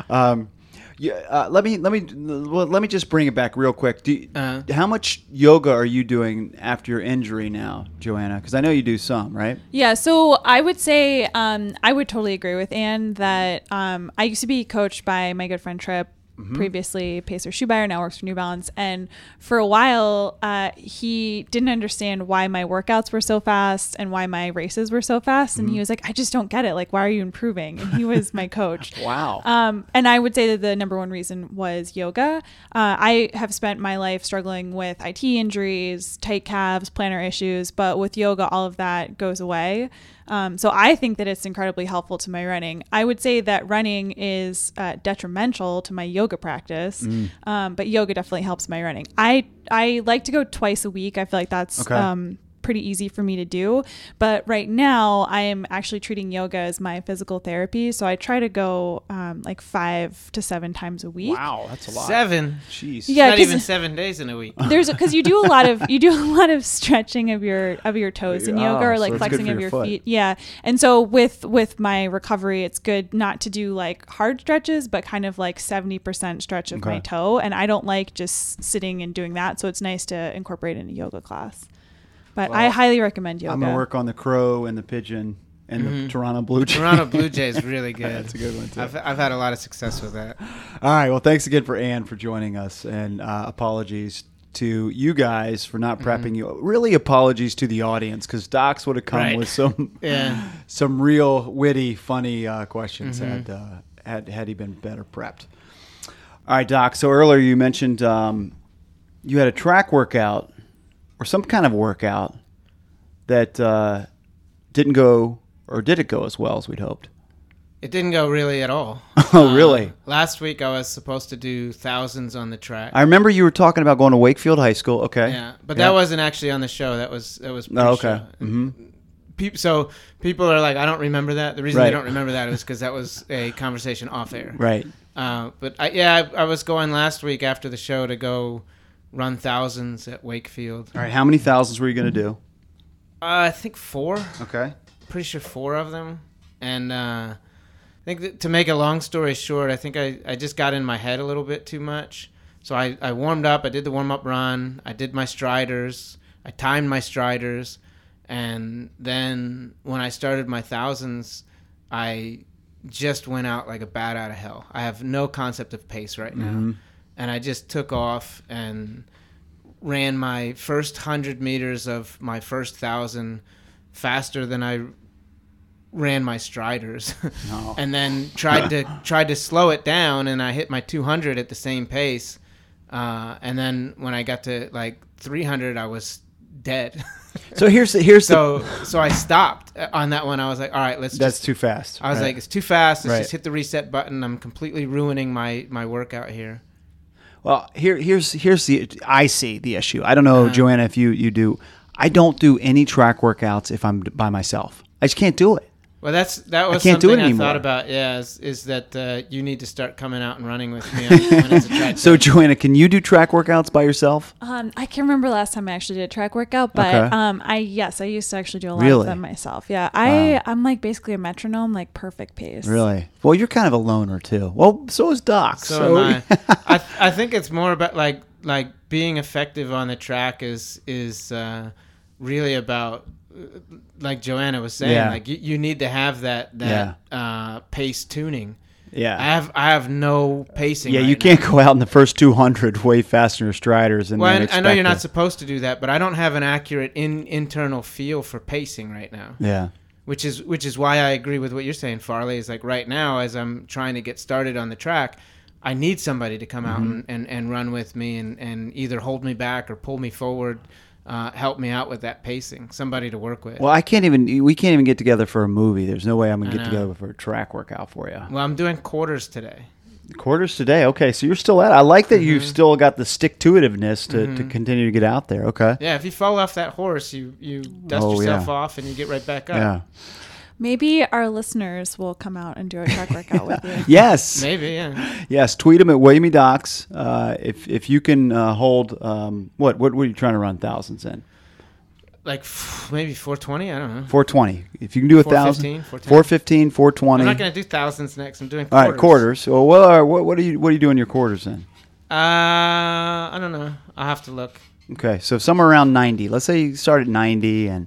Um, yeah. Uh, let me let me let me just bring it back real quick. Do you, uh, how much yoga are you doing after your injury now, Joanna? Because I know you do some, right? Yeah. So I would say um, I would totally agree with Ann that um, I used to be coached by my good friend Trip. Mm-hmm. Previously Pacer Schubauer, now works for New Balance. And for a while, uh, he didn't understand why my workouts were so fast and why my races were so fast. And mm-hmm. he was like, I just don't get it. Like, why are you improving? And he was my coach. Wow. Um, and I would say that the number one reason was yoga. Uh, I have spent my life struggling with I T injuries, tight calves, plantar issues, but with yoga, all of that goes away. Um, so I think that it's incredibly helpful to my running. I would say that running is uh, detrimental to my yoga practice, mm. um, but yoga definitely helps my running. I I like to go twice a week. I feel like that's okay. um, pretty easy for me to do. But right now I am actually treating yoga as my physical therapy. So I try to go um, like five to seven times a week. Wow, that's a lot. Seven. Jeez. Yeah, not even seven days in a week. There's because you do a lot of you do a lot of stretching of your of your toes in yoga, oh, or like so flexing of your, your feet. Yeah. And so with with my recovery, it's good not to do like hard stretches, but kind of like seventy percent stretch of okay. my toe. And I don't like just sitting and doing that. So it's nice to incorporate in a yoga class. But well, I highly recommend yoga. I'm going to work on the crow and the pigeon and mm-hmm. the Toronto Blue Jay. Toronto Blue Jay is really good. That's a good one, too. I've, I've had a lot of success with that. All right. Well, thanks again for Ann for joining us. And uh, apologies to you guys for not prepping mm-hmm. you. Really apologies to the audience because Docs would have come right. with some yeah. some real witty, funny uh, questions mm-hmm. had, uh, had had he been better prepped. All right, Doc. So earlier you mentioned um, you had a track workout. Or some kind of workout that uh, didn't go, or did it go as well as we'd hoped? It didn't go really at all. Oh, uh, really? Last week I was supposed to do thousands on the track. I remember you were talking about going to Wakefield High School. Okay. Yeah, but yeah. that wasn't actually on the show. That was that was. Oh, okay. Mm-hmm. People, so people are like, I don't remember that. The reason right. they don't remember that is because that was a conversation off air. Right. Uh, but I, yeah, I, I was going last week after the show to go. Run thousands at Wakefield. All right, how many thousands were you going to do? Uh, I think four. Okay. Pretty sure four of them. And uh, I think that to make a long story short, I think I, I just got in my head a little bit too much. So I, I warmed up. I did the warm-up run. I did my striders. I timed my striders. And then when I started my thousands, I just went out like a bat out of hell. I have no concept of pace right now. Mm-hmm. And I just took off and ran my first one hundred meters of my first one thousand faster than I ran my striders. No. And then tried to tried to slow it down, and I hit my two hundred at the same pace. Uh, and then when I got to like three hundred, I was dead. So here's the, here's so the... so I stopped on that one. I was like, all right, let's. That's just, too fast. I was right. like, it's too fast. Let's right. just hit the reset button. I'm completely ruining my my workout here. Well, here here's here's the I see the issue. I don't know, uh-huh. Joanna, if you you do. I don't do any track workouts if I'm by myself. I just can't do it. Well, that's that was I can't something do it I thought about. Yeah, is, is that uh, you need to start coming out and running with me on, when it's a track. So, Joanna, can you do track workouts by yourself? Um, I can't remember last time I actually did a track workout, but okay. um, I yes, I used to actually do a lot really? of them myself. Yeah, I wow. I'm like basically a metronome, like perfect pace. Really? Well, you're kind of a loner too. Well, so is Dox. So, so am I. I, th- I think it's more about like like being effective on the track is is uh, really about. Like Joanna was saying, yeah. like you, you need to have that that yeah. uh, pace tuning. Yeah, I have I have no pacing. Yeah, right you can't now. go out in the first two hundred way faster than your striders. And well, I, I know you're not supposed to do that, but I don't have an accurate in, internal feel for pacing right now. Yeah, which is which is why I agree with what you're saying, Farley. Is like right now as I'm trying to get started on the track, I need somebody to come mm-hmm. out and, and, and run with me and, and either hold me back or pull me forward. Uh, help me out with that pacing. Somebody to work with. Well, I can't even. We can't even get together for a movie. There's no way I'm gonna get together for a track workout for you. Well, I'm doing quarters today. Quarters today. Okay, so you're still at. I like that mm-hmm. you've still got the stick to itiveness to, mm-hmm. to continue to get out there. Okay. Yeah. If you fall off that horse, you you dust oh, yourself yeah. off and you get right back up. Yeah. Maybe our listeners will come out and do a track workout with you. Yes. Maybe, yeah. Yes, tweet them at Williamie dox. Uh, if if you can uh, hold, um, what, what were you trying to run thousands in? Like f- maybe four twenty, I don't know. four twenty. If you can do a thousand. four fifteen, four twenty. I'm not going to do thousands next. I'm doing quarters. All right, quarters. Well, what are, what, what are you what are you doing your quarters in? Uh, I don't know. I'll have to look. Okay, so somewhere around ninety. Let's say you start at ninety and...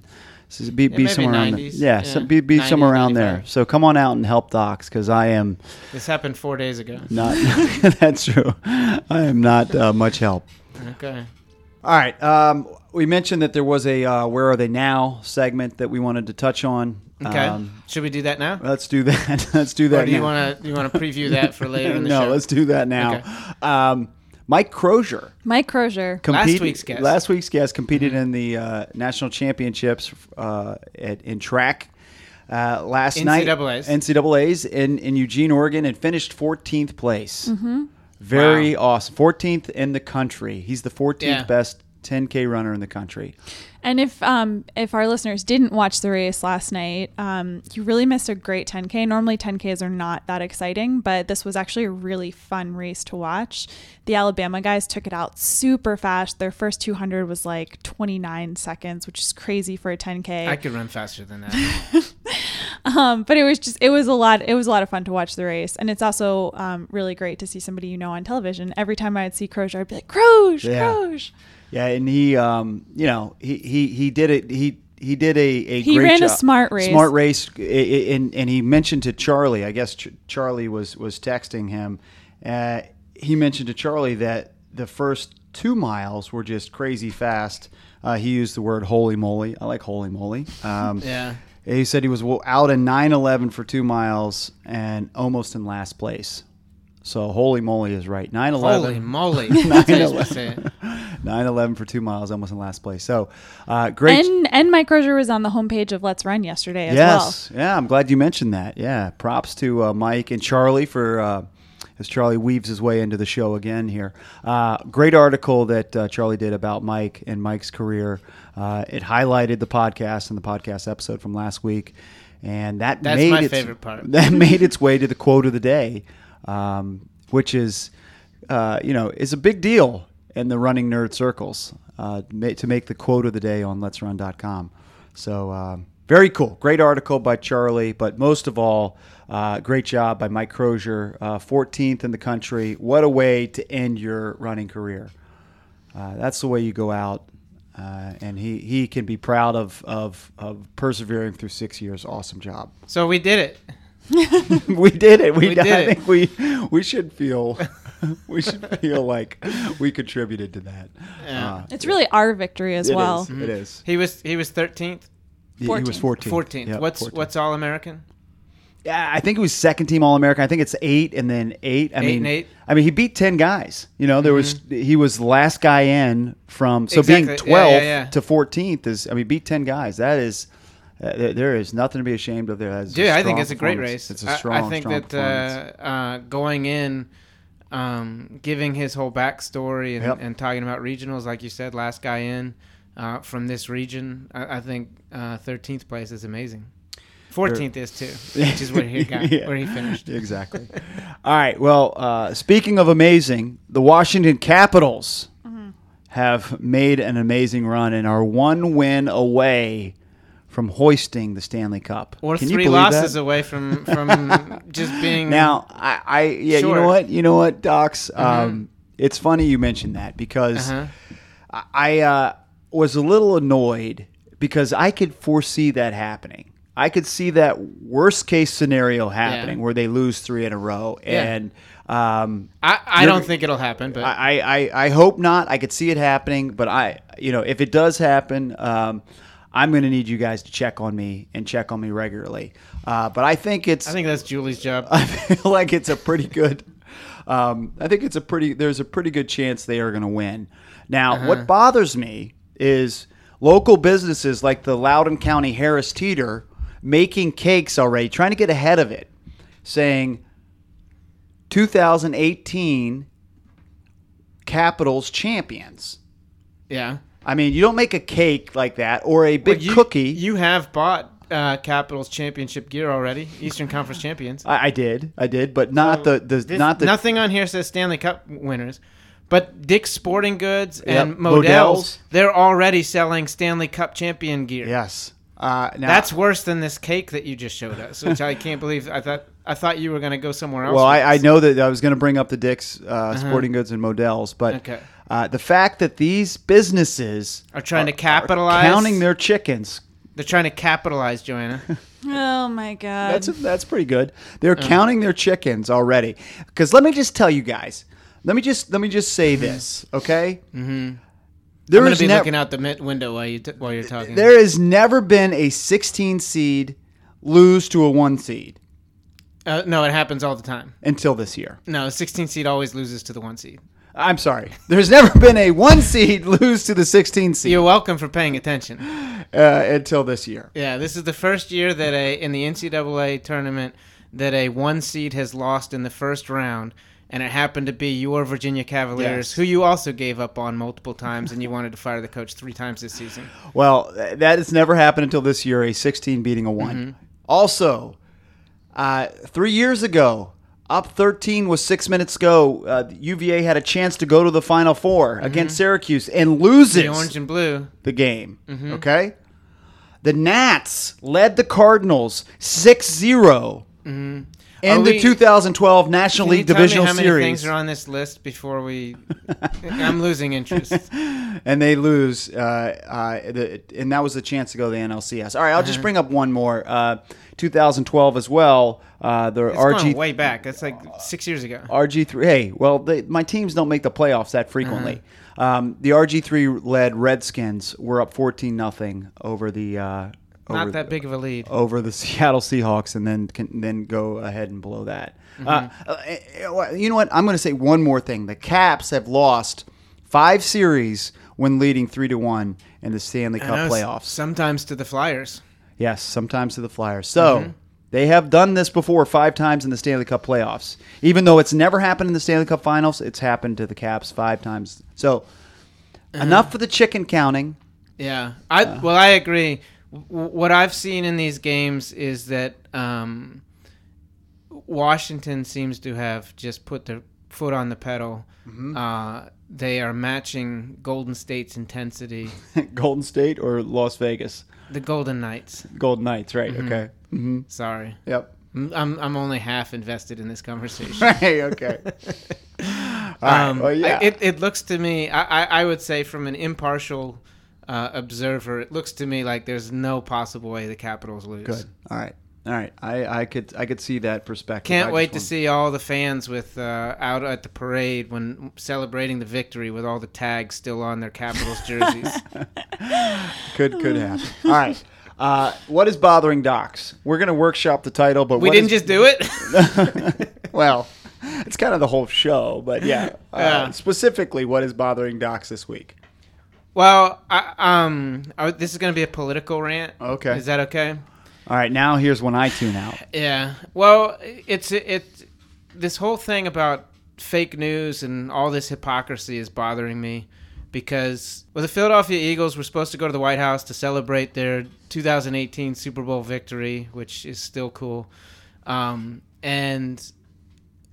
So be yeah, be somewhere nineties, around there. Yeah, yeah. So be, be nineties, somewhere around ninety-five. There. So come on out and help Docs because I am. This happened four days ago. Not that's true. I am not uh, much help. Okay. All right. Um, we mentioned that there was a uh, "Where Are They Now" segment that we wanted to touch on. Okay. Um, Should we do that now? Let's do that. Let's do that. Or do now. you want to? You want to preview that for later in the no, show? No, let's do that now. Okay. Um, Mike Crozier. Mike Crozier. Competed, last week's guest. Last week's guest competed mm-hmm. in the uh, national championships uh, at, in track uh, last N C double A's. night. N C double A's. N C double A's in, in Eugene, Oregon, and finished fourteenth place. Mm-hmm. Very wow. awesome. fourteenth in the country. He's the fourteenth yeah. best ten K runner in the country. And if um, if our listeners didn't watch the race last night, um, you really missed a great ten K. Normally ten Ks are not that exciting, but this was actually a really fun race to watch. The Alabama guys took it out super fast. Their first two hundred was like twenty-nine seconds, which is crazy for a ten K. I could run faster than that. Um, but it was just, it was a lot, it was a lot of fun to watch the race. And it's also um, really great to see somebody you know on television. Every time I'd see Crozier, I'd be like, Crozier, yeah. Crozier. Yeah, and he, um, you know, he, he, he did it. He he did a, a he great job. He ran a smart race. Smart race, and and he mentioned to Charlie. I guess Ch- Charlie was was texting him. Uh, he mentioned to Charlie that the first two miles were just crazy fast. Uh, he used the word "holy moly." I like "holy moly." Um, yeah. He said he was out in nine eleven for two miles and almost in last place. So holy moly is right. nine eleven. Holy moly. nine eleven. nine eleven for two miles, almost in last place. So uh, great. And and Mike Crozier was on the homepage of Let's Run yesterday as yes. well. Yes. Yeah, I'm glad you mentioned that. Yeah, props to uh, Mike and Charlie for, uh, as Charlie weaves his way into the show again here. Uh, great article that uh, Charlie did about Mike and Mike's career. Uh, it highlighted the podcast and the podcast episode from last week. And that That's made my its, favorite part. That made its way to the quote of the day, um, which is, uh, you know, is a big deal. And the running nerd circles uh, to make the quote of the day on let's run dot com. So um, very cool. Great article by Charlie, but most of all, uh, great job by Mike Crozier, uh, fourteenth in the country. What a way to end your running career. Uh, that's the way you go out, uh, and he, he can be proud of, of, of persevering through six years. Awesome job. So we did it. we did it. We, we did I think it. we we should feel... we should feel like we contributed to that. Yeah. Uh, it's really our victory as it well. Is, mm-hmm. It is. He was he was thirteenth. He, he was fourteenth. fourteenth. Yep, what's fourteenth. What's All American? Yeah, I think it was second team All American. I think it's eight and then eight. I eight mean, and eight. I mean, he beat ten guys. You know, there mm-hmm. was he was last guy in from so exactly. being twelfth yeah, yeah, yeah. to fourteenth is. I mean, beat ten guys. That is. Uh, there is nothing to be ashamed of there. Dude, I think it's a great race. It's a strong, I, I think strong that uh, uh, going in, um, giving his whole backstory and, yep. and talking about regionals, like you said, last guy in uh, from this region, I, I think uh, thirteenth place is amazing. fourteenth is too, which is where he got, yeah, where he finished. Exactly. All right. Well, uh, speaking of amazing, the Washington Capitals mm-hmm. have made an amazing run and are one win away from hoisting the Stanley Cup. Or Can three you losses that? away from, from just being Now, I, I yeah, sure. you know what? You know what, Docs? Mm-hmm. Um, it's funny you mentioned that because uh-huh. I uh, was a little annoyed because I could foresee that happening. I could see that worst-case scenario happening yeah. where they lose three in a row. Yeah. And um, I, I don't think it'll happen. But I, I, I hope not. I could see it happening. But I, you know, if it does happen um, – I'm going to need you guys to check on me and check on me regularly. Uh, but I think it's... I think that's Julie's job. I feel like it's a pretty good... Um, I think it's a pretty... There's a pretty good chance they are going to win. Now, uh-huh. what bothers me is local businesses like the Loudoun County Harris Teeter making cakes already, trying to get ahead of it, saying two thousand eighteen Capitals champions. Yeah. I mean, you don't make a cake like that or a big well, you, cookie. You have bought uh, Capitals championship gear already, Eastern Conference champions. I, I did, I did, but not so the, the this, not the nothing on here says Stanley Cup winners. But Dick's Sporting Goods and yep. Modell's, they're already selling Stanley Cup champion gear. Yes, uh, now, that's worse than this cake that you just showed us, which I can't believe. I thought I thought you were going to go somewhere else. Well, I, I know that I was going to bring up the Dick's uh, uh-huh. Sporting Goods and Modell's, but. Okay. Uh, the fact that these businesses are trying are, to capitalize, counting their chickens. They're trying to capitalize, Joanna. Oh my God, that's a, that's pretty good. They're oh. counting their chickens already. Because let me just tell you guys. Let me just let me just say this, okay? Mm-hmm. There I'm going to be ne- looking out the window while you t- while you're talking. There has never been a sixteen seed lose to a one seed. Uh, no, it happens all the time. Until this year. No, a sixteen seed always loses to the one seed. I'm sorry. There's never been a one seed lose to the sixteen seed. You're welcome for paying attention. Uh, until this year. Yeah, this is the first year that a in the N C double A tournament that a one seed has lost in the first round, and it happened to be your Virginia Cavaliers, yes. who you also gave up on multiple times, and you wanted to fire the coach three times this season. Well, that has never happened until this year, a sixteen beating a one. Mm-hmm. Also, uh, three years ago, up thirteen with six minutes go, uh, U V A had a chance to go to the Final Four mm-hmm. against Syracuse and loses the, orange and blue. the game. Mm-hmm. Okay? The Nats led the Cardinals six zero mm-hmm. in the we, two thousand twelve National League Divisional Series. Can you tell me how many things are on this list before we – I'm losing interest. And they lose, uh, uh, the, and that was the chance to go to the N L C S. All right, I'll uh-huh. just bring up one more. Uh, two thousand twelve as well. Uh, the it's R G going way back. That's like six years ago. R G three. Hey, well, they, my teams don't make the playoffs that frequently. Uh-huh. Um, the R G three-led Redskins were up fourteen nothing over the uh, – Over, Not that big of a lead. Over the Seattle Seahawks and then can, then go ahead and blow that. Mm-hmm. Uh, you know what? I'm going to say one more thing. The Caps have lost five series when leading three to one in the Stanley Cup playoffs. Sometimes to the Flyers. Yes, sometimes to the Flyers. So mm-hmm. they have done this before five times in the Stanley Cup playoffs. Even though it's never happened in the Stanley Cup finals, it's happened to the Caps five times. So mm-hmm. enough for the chicken counting. Yeah. I uh, well, I agree. What I've seen in these games is that um, Washington seems to have just put their foot on the pedal. Mm-hmm. Uh, they are matching Golden State's intensity. Golden State or Las Vegas? The Golden Knights. Golden Knights, right? Mm-hmm. Okay. Mm-hmm. Sorry. Yep. I'm I'm only half invested in this conversation. Hey, okay. All um, right. Well, yeah. I, it it looks to me, I, I, I would say from an impartial. Uh, observer, it looks to me like there's no possible way the Capitals lose. Good. All right. All right, I, I could I could see that perspective. Can't wait to see all the fans with uh, out at the parade when celebrating the victory with all the tags still on their Capitals jerseys. could could happen. All right, uh, what is bothering Dox? We're going to workshop the title, but we what didn't is... just do it. Well, it's kind of the whole show, but yeah. Uh, yeah. Specifically, what is bothering Dox this week? Well, I, um, I, this is going to be a political rant. Okay, is that okay? All right, now here's when I tune out. Yeah. Well, it's it, it this whole thing about fake news and all this hypocrisy is bothering me because well, the Philadelphia Eagles were supposed to go to the White House to celebrate their two thousand eighteen Super Bowl victory, which is still cool. Um, and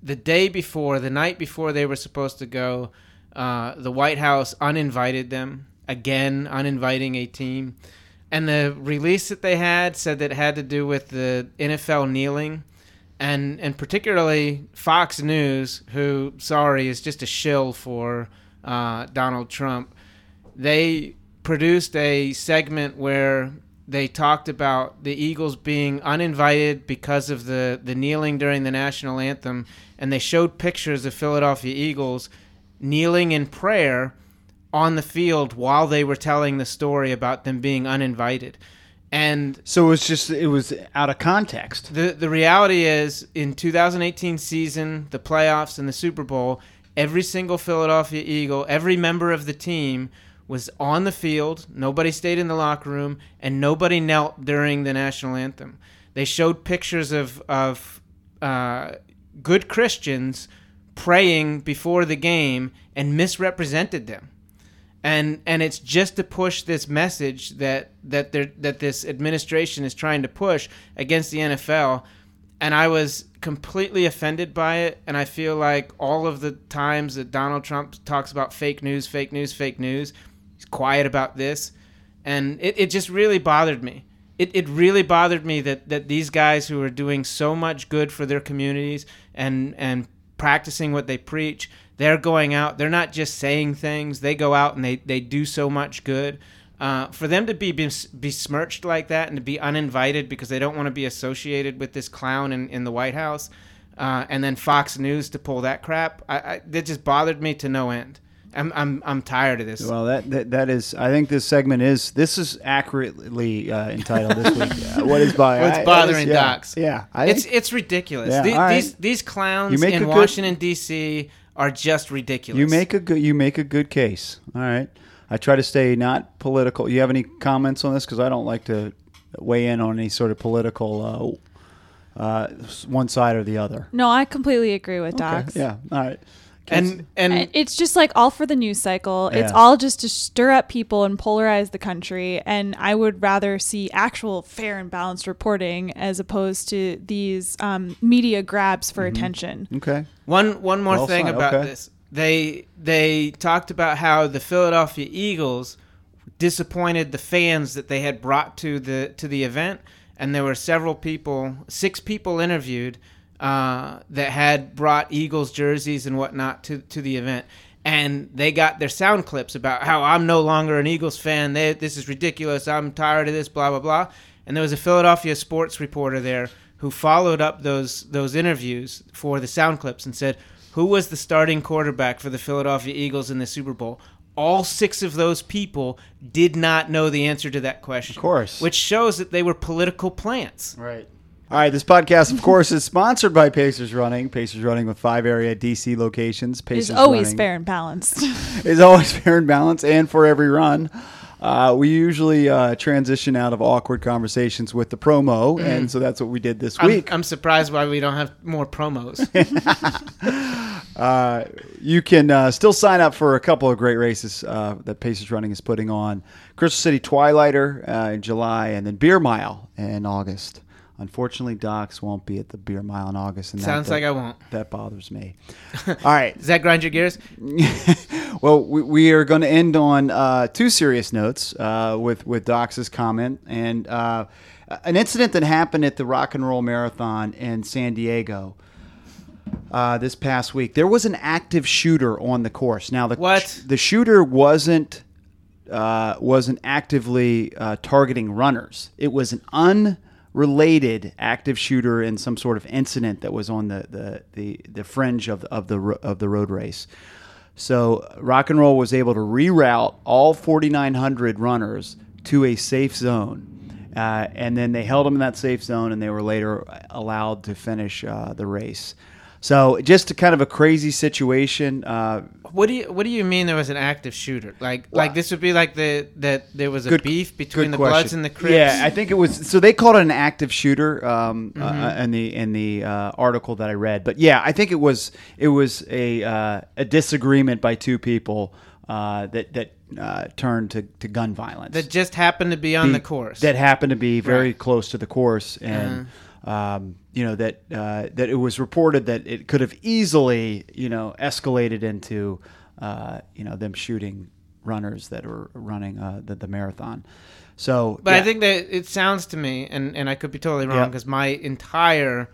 the day before, the night before they were supposed to go, uh, the White House uninvited them, again uninviting a team. And the release that they had said that it had to do with the N F L kneeling, and and particularly Fox News, who, sorry, is just a shill for uh, Donald Trump. They produced a segment where they talked about the Eagles being uninvited because of the, the kneeling during the national anthem, and they showed pictures of Philadelphia Eagles kneeling in prayer on the field while they were telling the story about them being uninvited. And so it was just, it was out of context. The the reality is in two thousand eighteen season, the playoffs and the Super Bowl, every single Philadelphia Eagle, every member of the team was on the field. Nobody stayed in the locker room and nobody knelt during the national anthem. They showed pictures of, of uh, good Christians praying before the game and misrepresented them. And and it's just to push this message that that they're, that this administration is trying to push against the N F L, and I was completely offended by it. And I feel like all of the times that Donald Trump talks about fake news, fake news, fake news, he's quiet about this, and it, it just really bothered me. It it really bothered me that, that these guys who are doing so much good for their communities and and practicing what they preach. They're going out. They're not just saying things. They go out and they, they do so much good. Uh, for them to be besmirched like that and to be uninvited because they don't want to be associated with this clown in, in the White House, uh, and then Fox News to pull that crap, I, I, that just bothered me to no end. I'm I'm I'm tired of this. Well, that that, that is. I think this segment is. This is accurately uh, entitled this week. Uh, what is by? What's I, bothering is, yeah, Docs? Yeah, I it's think, it's ridiculous. Yeah, the, right. These these clowns in Washington D C are just ridiculous. You make a good. You make a good case. All right. I try to stay not political. You have any comments on this? Because I don't like to weigh in on any sort of political uh, uh, one side or the other. No, I completely agree with Docs. Okay. Yeah. All right. And, and it's just like all for the news cycle. Yeah. It's all just to stir up people and polarize the country. And I would rather see actual fair and balanced reporting as opposed to these um, media grabs for mm-hmm. attention. Okay. One one more well, thing fine. about okay. this. They they talked about how the Philadelphia Eagles disappointed the fans that they had brought to the to the event, and there were several people, six people interviewed. Uh, that had brought Eagles jerseys and whatnot to, to the event. And they got their sound clips about how I'm no longer an Eagles fan. They, this is ridiculous. I'm tired of this, blah, blah, blah. And there was a Philadelphia sports reporter there who followed up those those interviews for the sound clips and said, who was the starting quarterback for the Philadelphia Eagles in the Super Bowl? All six of those people did not know the answer to that question. Of course. Which shows that they were political plants. Right. All right, this podcast, of course, is sponsored by Pacers Running. Pacers Running with five area D C locations. Pacers Running is always fair and balanced. Is always fair and balanced, and for every run. Uh, we usually uh, transition out of awkward conversations with the promo, mm. and so that's what we did this I'm, week. I'm surprised why we don't have more promos. uh, you can uh, still sign up for a couple of great races uh, that Pacers Running is putting on. Crystal City Twilighter uh, in July, and then Beer Mile in August. Unfortunately, Docs won't be at the Beer Mile in August. And Sounds that, like that, I won't. That bothers me. All right. Does that grind your gears? Well, we, we are going to end on uh, two serious notes uh, with, with Docs' comment and uh, an incident that happened at the Rock and Roll Marathon in San Diego uh, this past week. There was an active shooter on the course. Now, the, what? the shooter wasn't uh, wasn't actively uh, targeting runners. It was an un related active shooter and some sort of incident that was on the the the, the fringe of of the of the road race. So Rock and Roll was able to reroute all forty-nine hundred runners to a safe zone. Uh, and then they held them in that safe zone, and they were later allowed to finish uh, the race. So just a kind of a crazy situation. Uh, what do you What do you mean there was an active shooter? Like well, like this would be like the that there was a good, beef between the question. Bloods and the Crips. Yeah, I think it was. So they called it an active shooter um, mm-hmm. uh, in the in the uh, article that I read. But yeah, I think it was it was a uh, a disagreement by two people uh, that that. Uh, turned to, to gun violence that just happened to be on the, the course that happened to be very right. close to the course, and mm-hmm. um, you know that uh, that it was reported that it could have easily you know escalated into uh, you know them shooting runners that were running uh, the, the marathon. So, but yeah. I think that it sounds to me, and, and I could be totally wrong because yep. my entire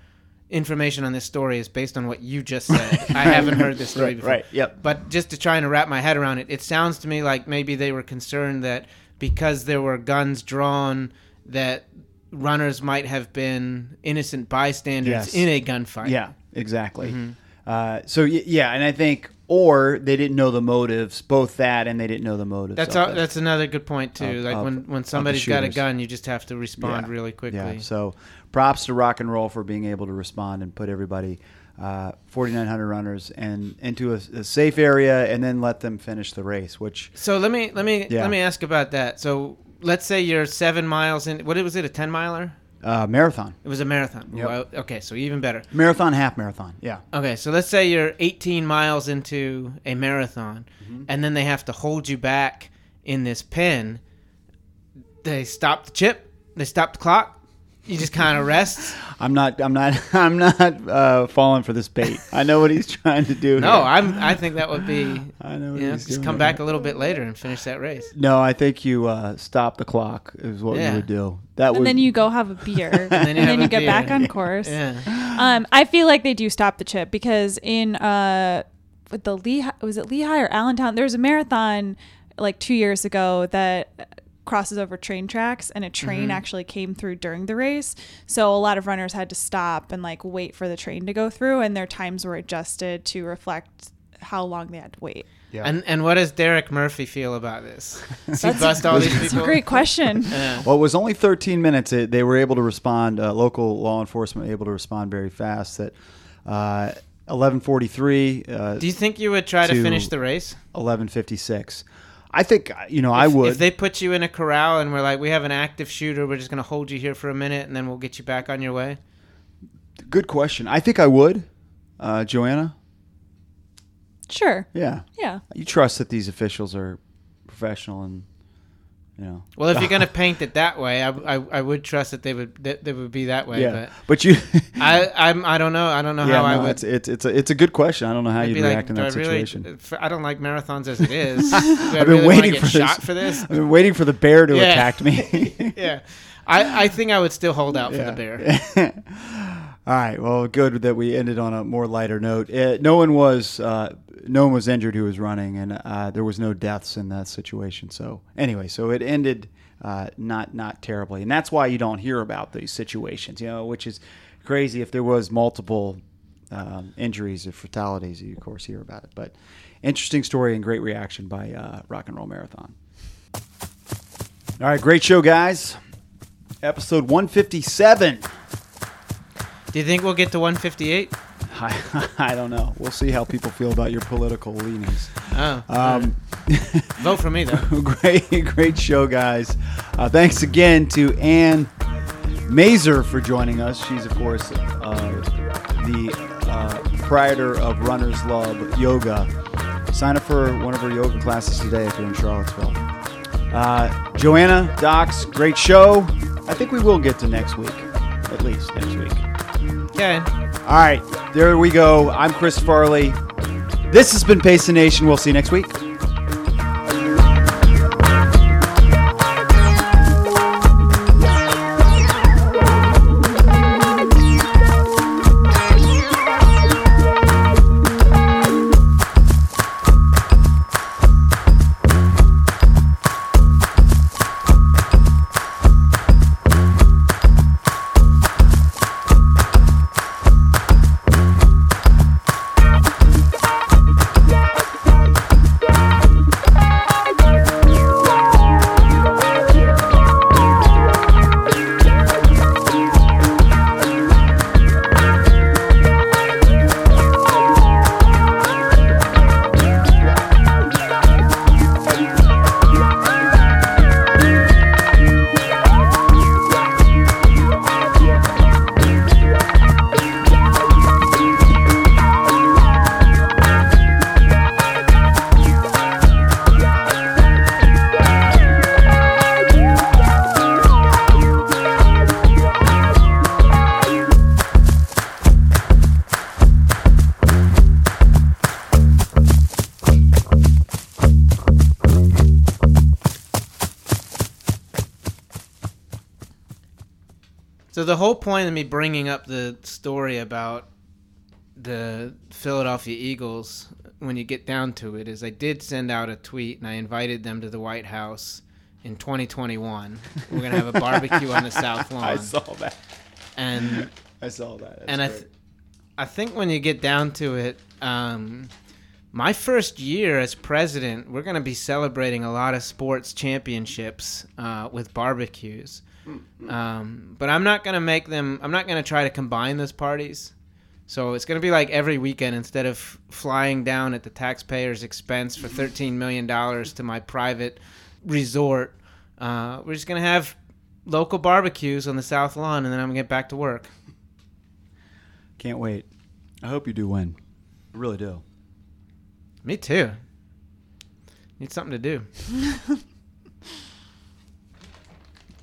information on this story is based on what you just said. I haven't heard this story right, before. Right, yep. But just to try and wrap my head around it, it sounds to me like maybe they were concerned that because there were guns drawn, that runners might have been innocent bystanders yes. in a gunfight. Yeah, exactly. Mm-hmm. Uh, so, yeah, and I think, or they didn't know the motives, both that and they didn't know the motives. That's all, that's another good point, too. Of, like of, when, when somebody's got a gun, you just have to respond yeah. really quickly. Yeah, so props to Rock and Roll for being able to respond and put everybody, uh, forty-nine hundred runners, and into a, a safe area and then let them finish the race, which... So let me, let me, yeah. let me ask about that. So let's say you're seven miles in, what was it, a ten-miler? Uh, marathon. It was a marathon. Yep. Well, okay, so even better. Marathon, half marathon, yeah. Okay, so let's say you're eighteen miles into a marathon, mm-hmm. and then they have to hold you back in this pen. They stop the chip. They stop the clock. You just kind of rest. I'm not. I'm not. I'm not uh, falling for this bait. I know what he's trying to do. No, here. I'm. I think that would be. I know. What you know he's just doing come back that. A little bit later and finish that race. No, I think you uh, stop the clock is what yeah. you would do. That and would... then you go have a beer, and then you, and then you get beer. Back on course. Yeah. Um, I feel like they do stop the chip because in uh, with the Lehigh, was it Lehigh or Allentown? There was a marathon like two years ago that crosses over train tracks, and a train mm-hmm. actually came through during the race, so a lot of runners had to stop and like wait for the train to go through, and their times were adjusted to reflect how long they had to wait. Yeah. And and what does Derek Murphy feel about this? Does he bust all these people? That's a great question. Yeah. Well, it was only thirteen minutes. It, they were able to respond. Uh, local law enforcement able to respond very fast. That uh, eleven forty-three. Uh, Do you think you would try to, to finish the race? eleven fifty-six. I think, you know, if, I would. If they put you in a corral and we're like, we have an active shooter, we're just going to hold you here for a minute and then we'll get you back on your way? Good question. I think I would. Uh, Joanna? Sure. Yeah. Yeah. You trust that these officials are professional and, you know. Well, if you're going to paint it that way, I, I, I would trust that they would that they would be that way. Yeah. But, but you. I I'm, I don't know. I don't know yeah, how no, I would. It's, it's, it's, a, it's a good question. I don't know how you'd react like, in that situation. Really, I don't like marathons as it is. I've been really waiting for this. Shot for this. I've been waiting for the bear to yeah. attack me. yeah. I, I think I would still hold out for yeah. the bear. All right. Well, good that we ended on a more lighter note. It, no one was uh, no one was injured who was running, and uh, there was no deaths in that situation. So anyway, so it ended uh, not not terribly, and that's why you don't hear about these situations, you know, which is crazy. If there was multiple um, injuries or fatalities, you of course hear about it. But interesting story and great reaction by uh, Rock and Roll Marathon. All right, great show, guys. Episode one fifty-seven. Do you think we'll get to one fifty-eight? I, I don't know. We'll see how people feel about your political leanings. Oh, um, right. Vote for me, though. great, great show, guys. Uh, thanks again to Ann Mazur for joining us. She's, of course, uh, the uh, proprietor of Runners Love Yoga. Sign up for one of her yoga classes today if you're in Charlottesville. Uh, Joanna, Dox, great show. I think we will get to next week, at least next week. Okay. All right. There we go. I'm Chris Farley. This has been Pace the Nation. We'll see you next week. So the whole point of me bringing up the story about the Philadelphia Eagles, when you get down to it, is I did send out a tweet and I invited them to the White House in twenty twenty-one. We're going to have a barbecue on the South Lawn. I saw that. And I saw that. That's and I, th- I think when you get down to it, um, my first year as president, we're going to be celebrating a lot of sports championships uh, with barbecues. Um, but I'm not going to make them, I'm not going to try to combine those parties. So it's going to be like every weekend, instead of flying down at the taxpayer's expense for thirteen million dollars to my private resort, uh, we're just going to have local barbecues on the South Lawn, and then I'm going to get back to work. Can't wait. I hope you do win. I really do. Me too. Need something to do.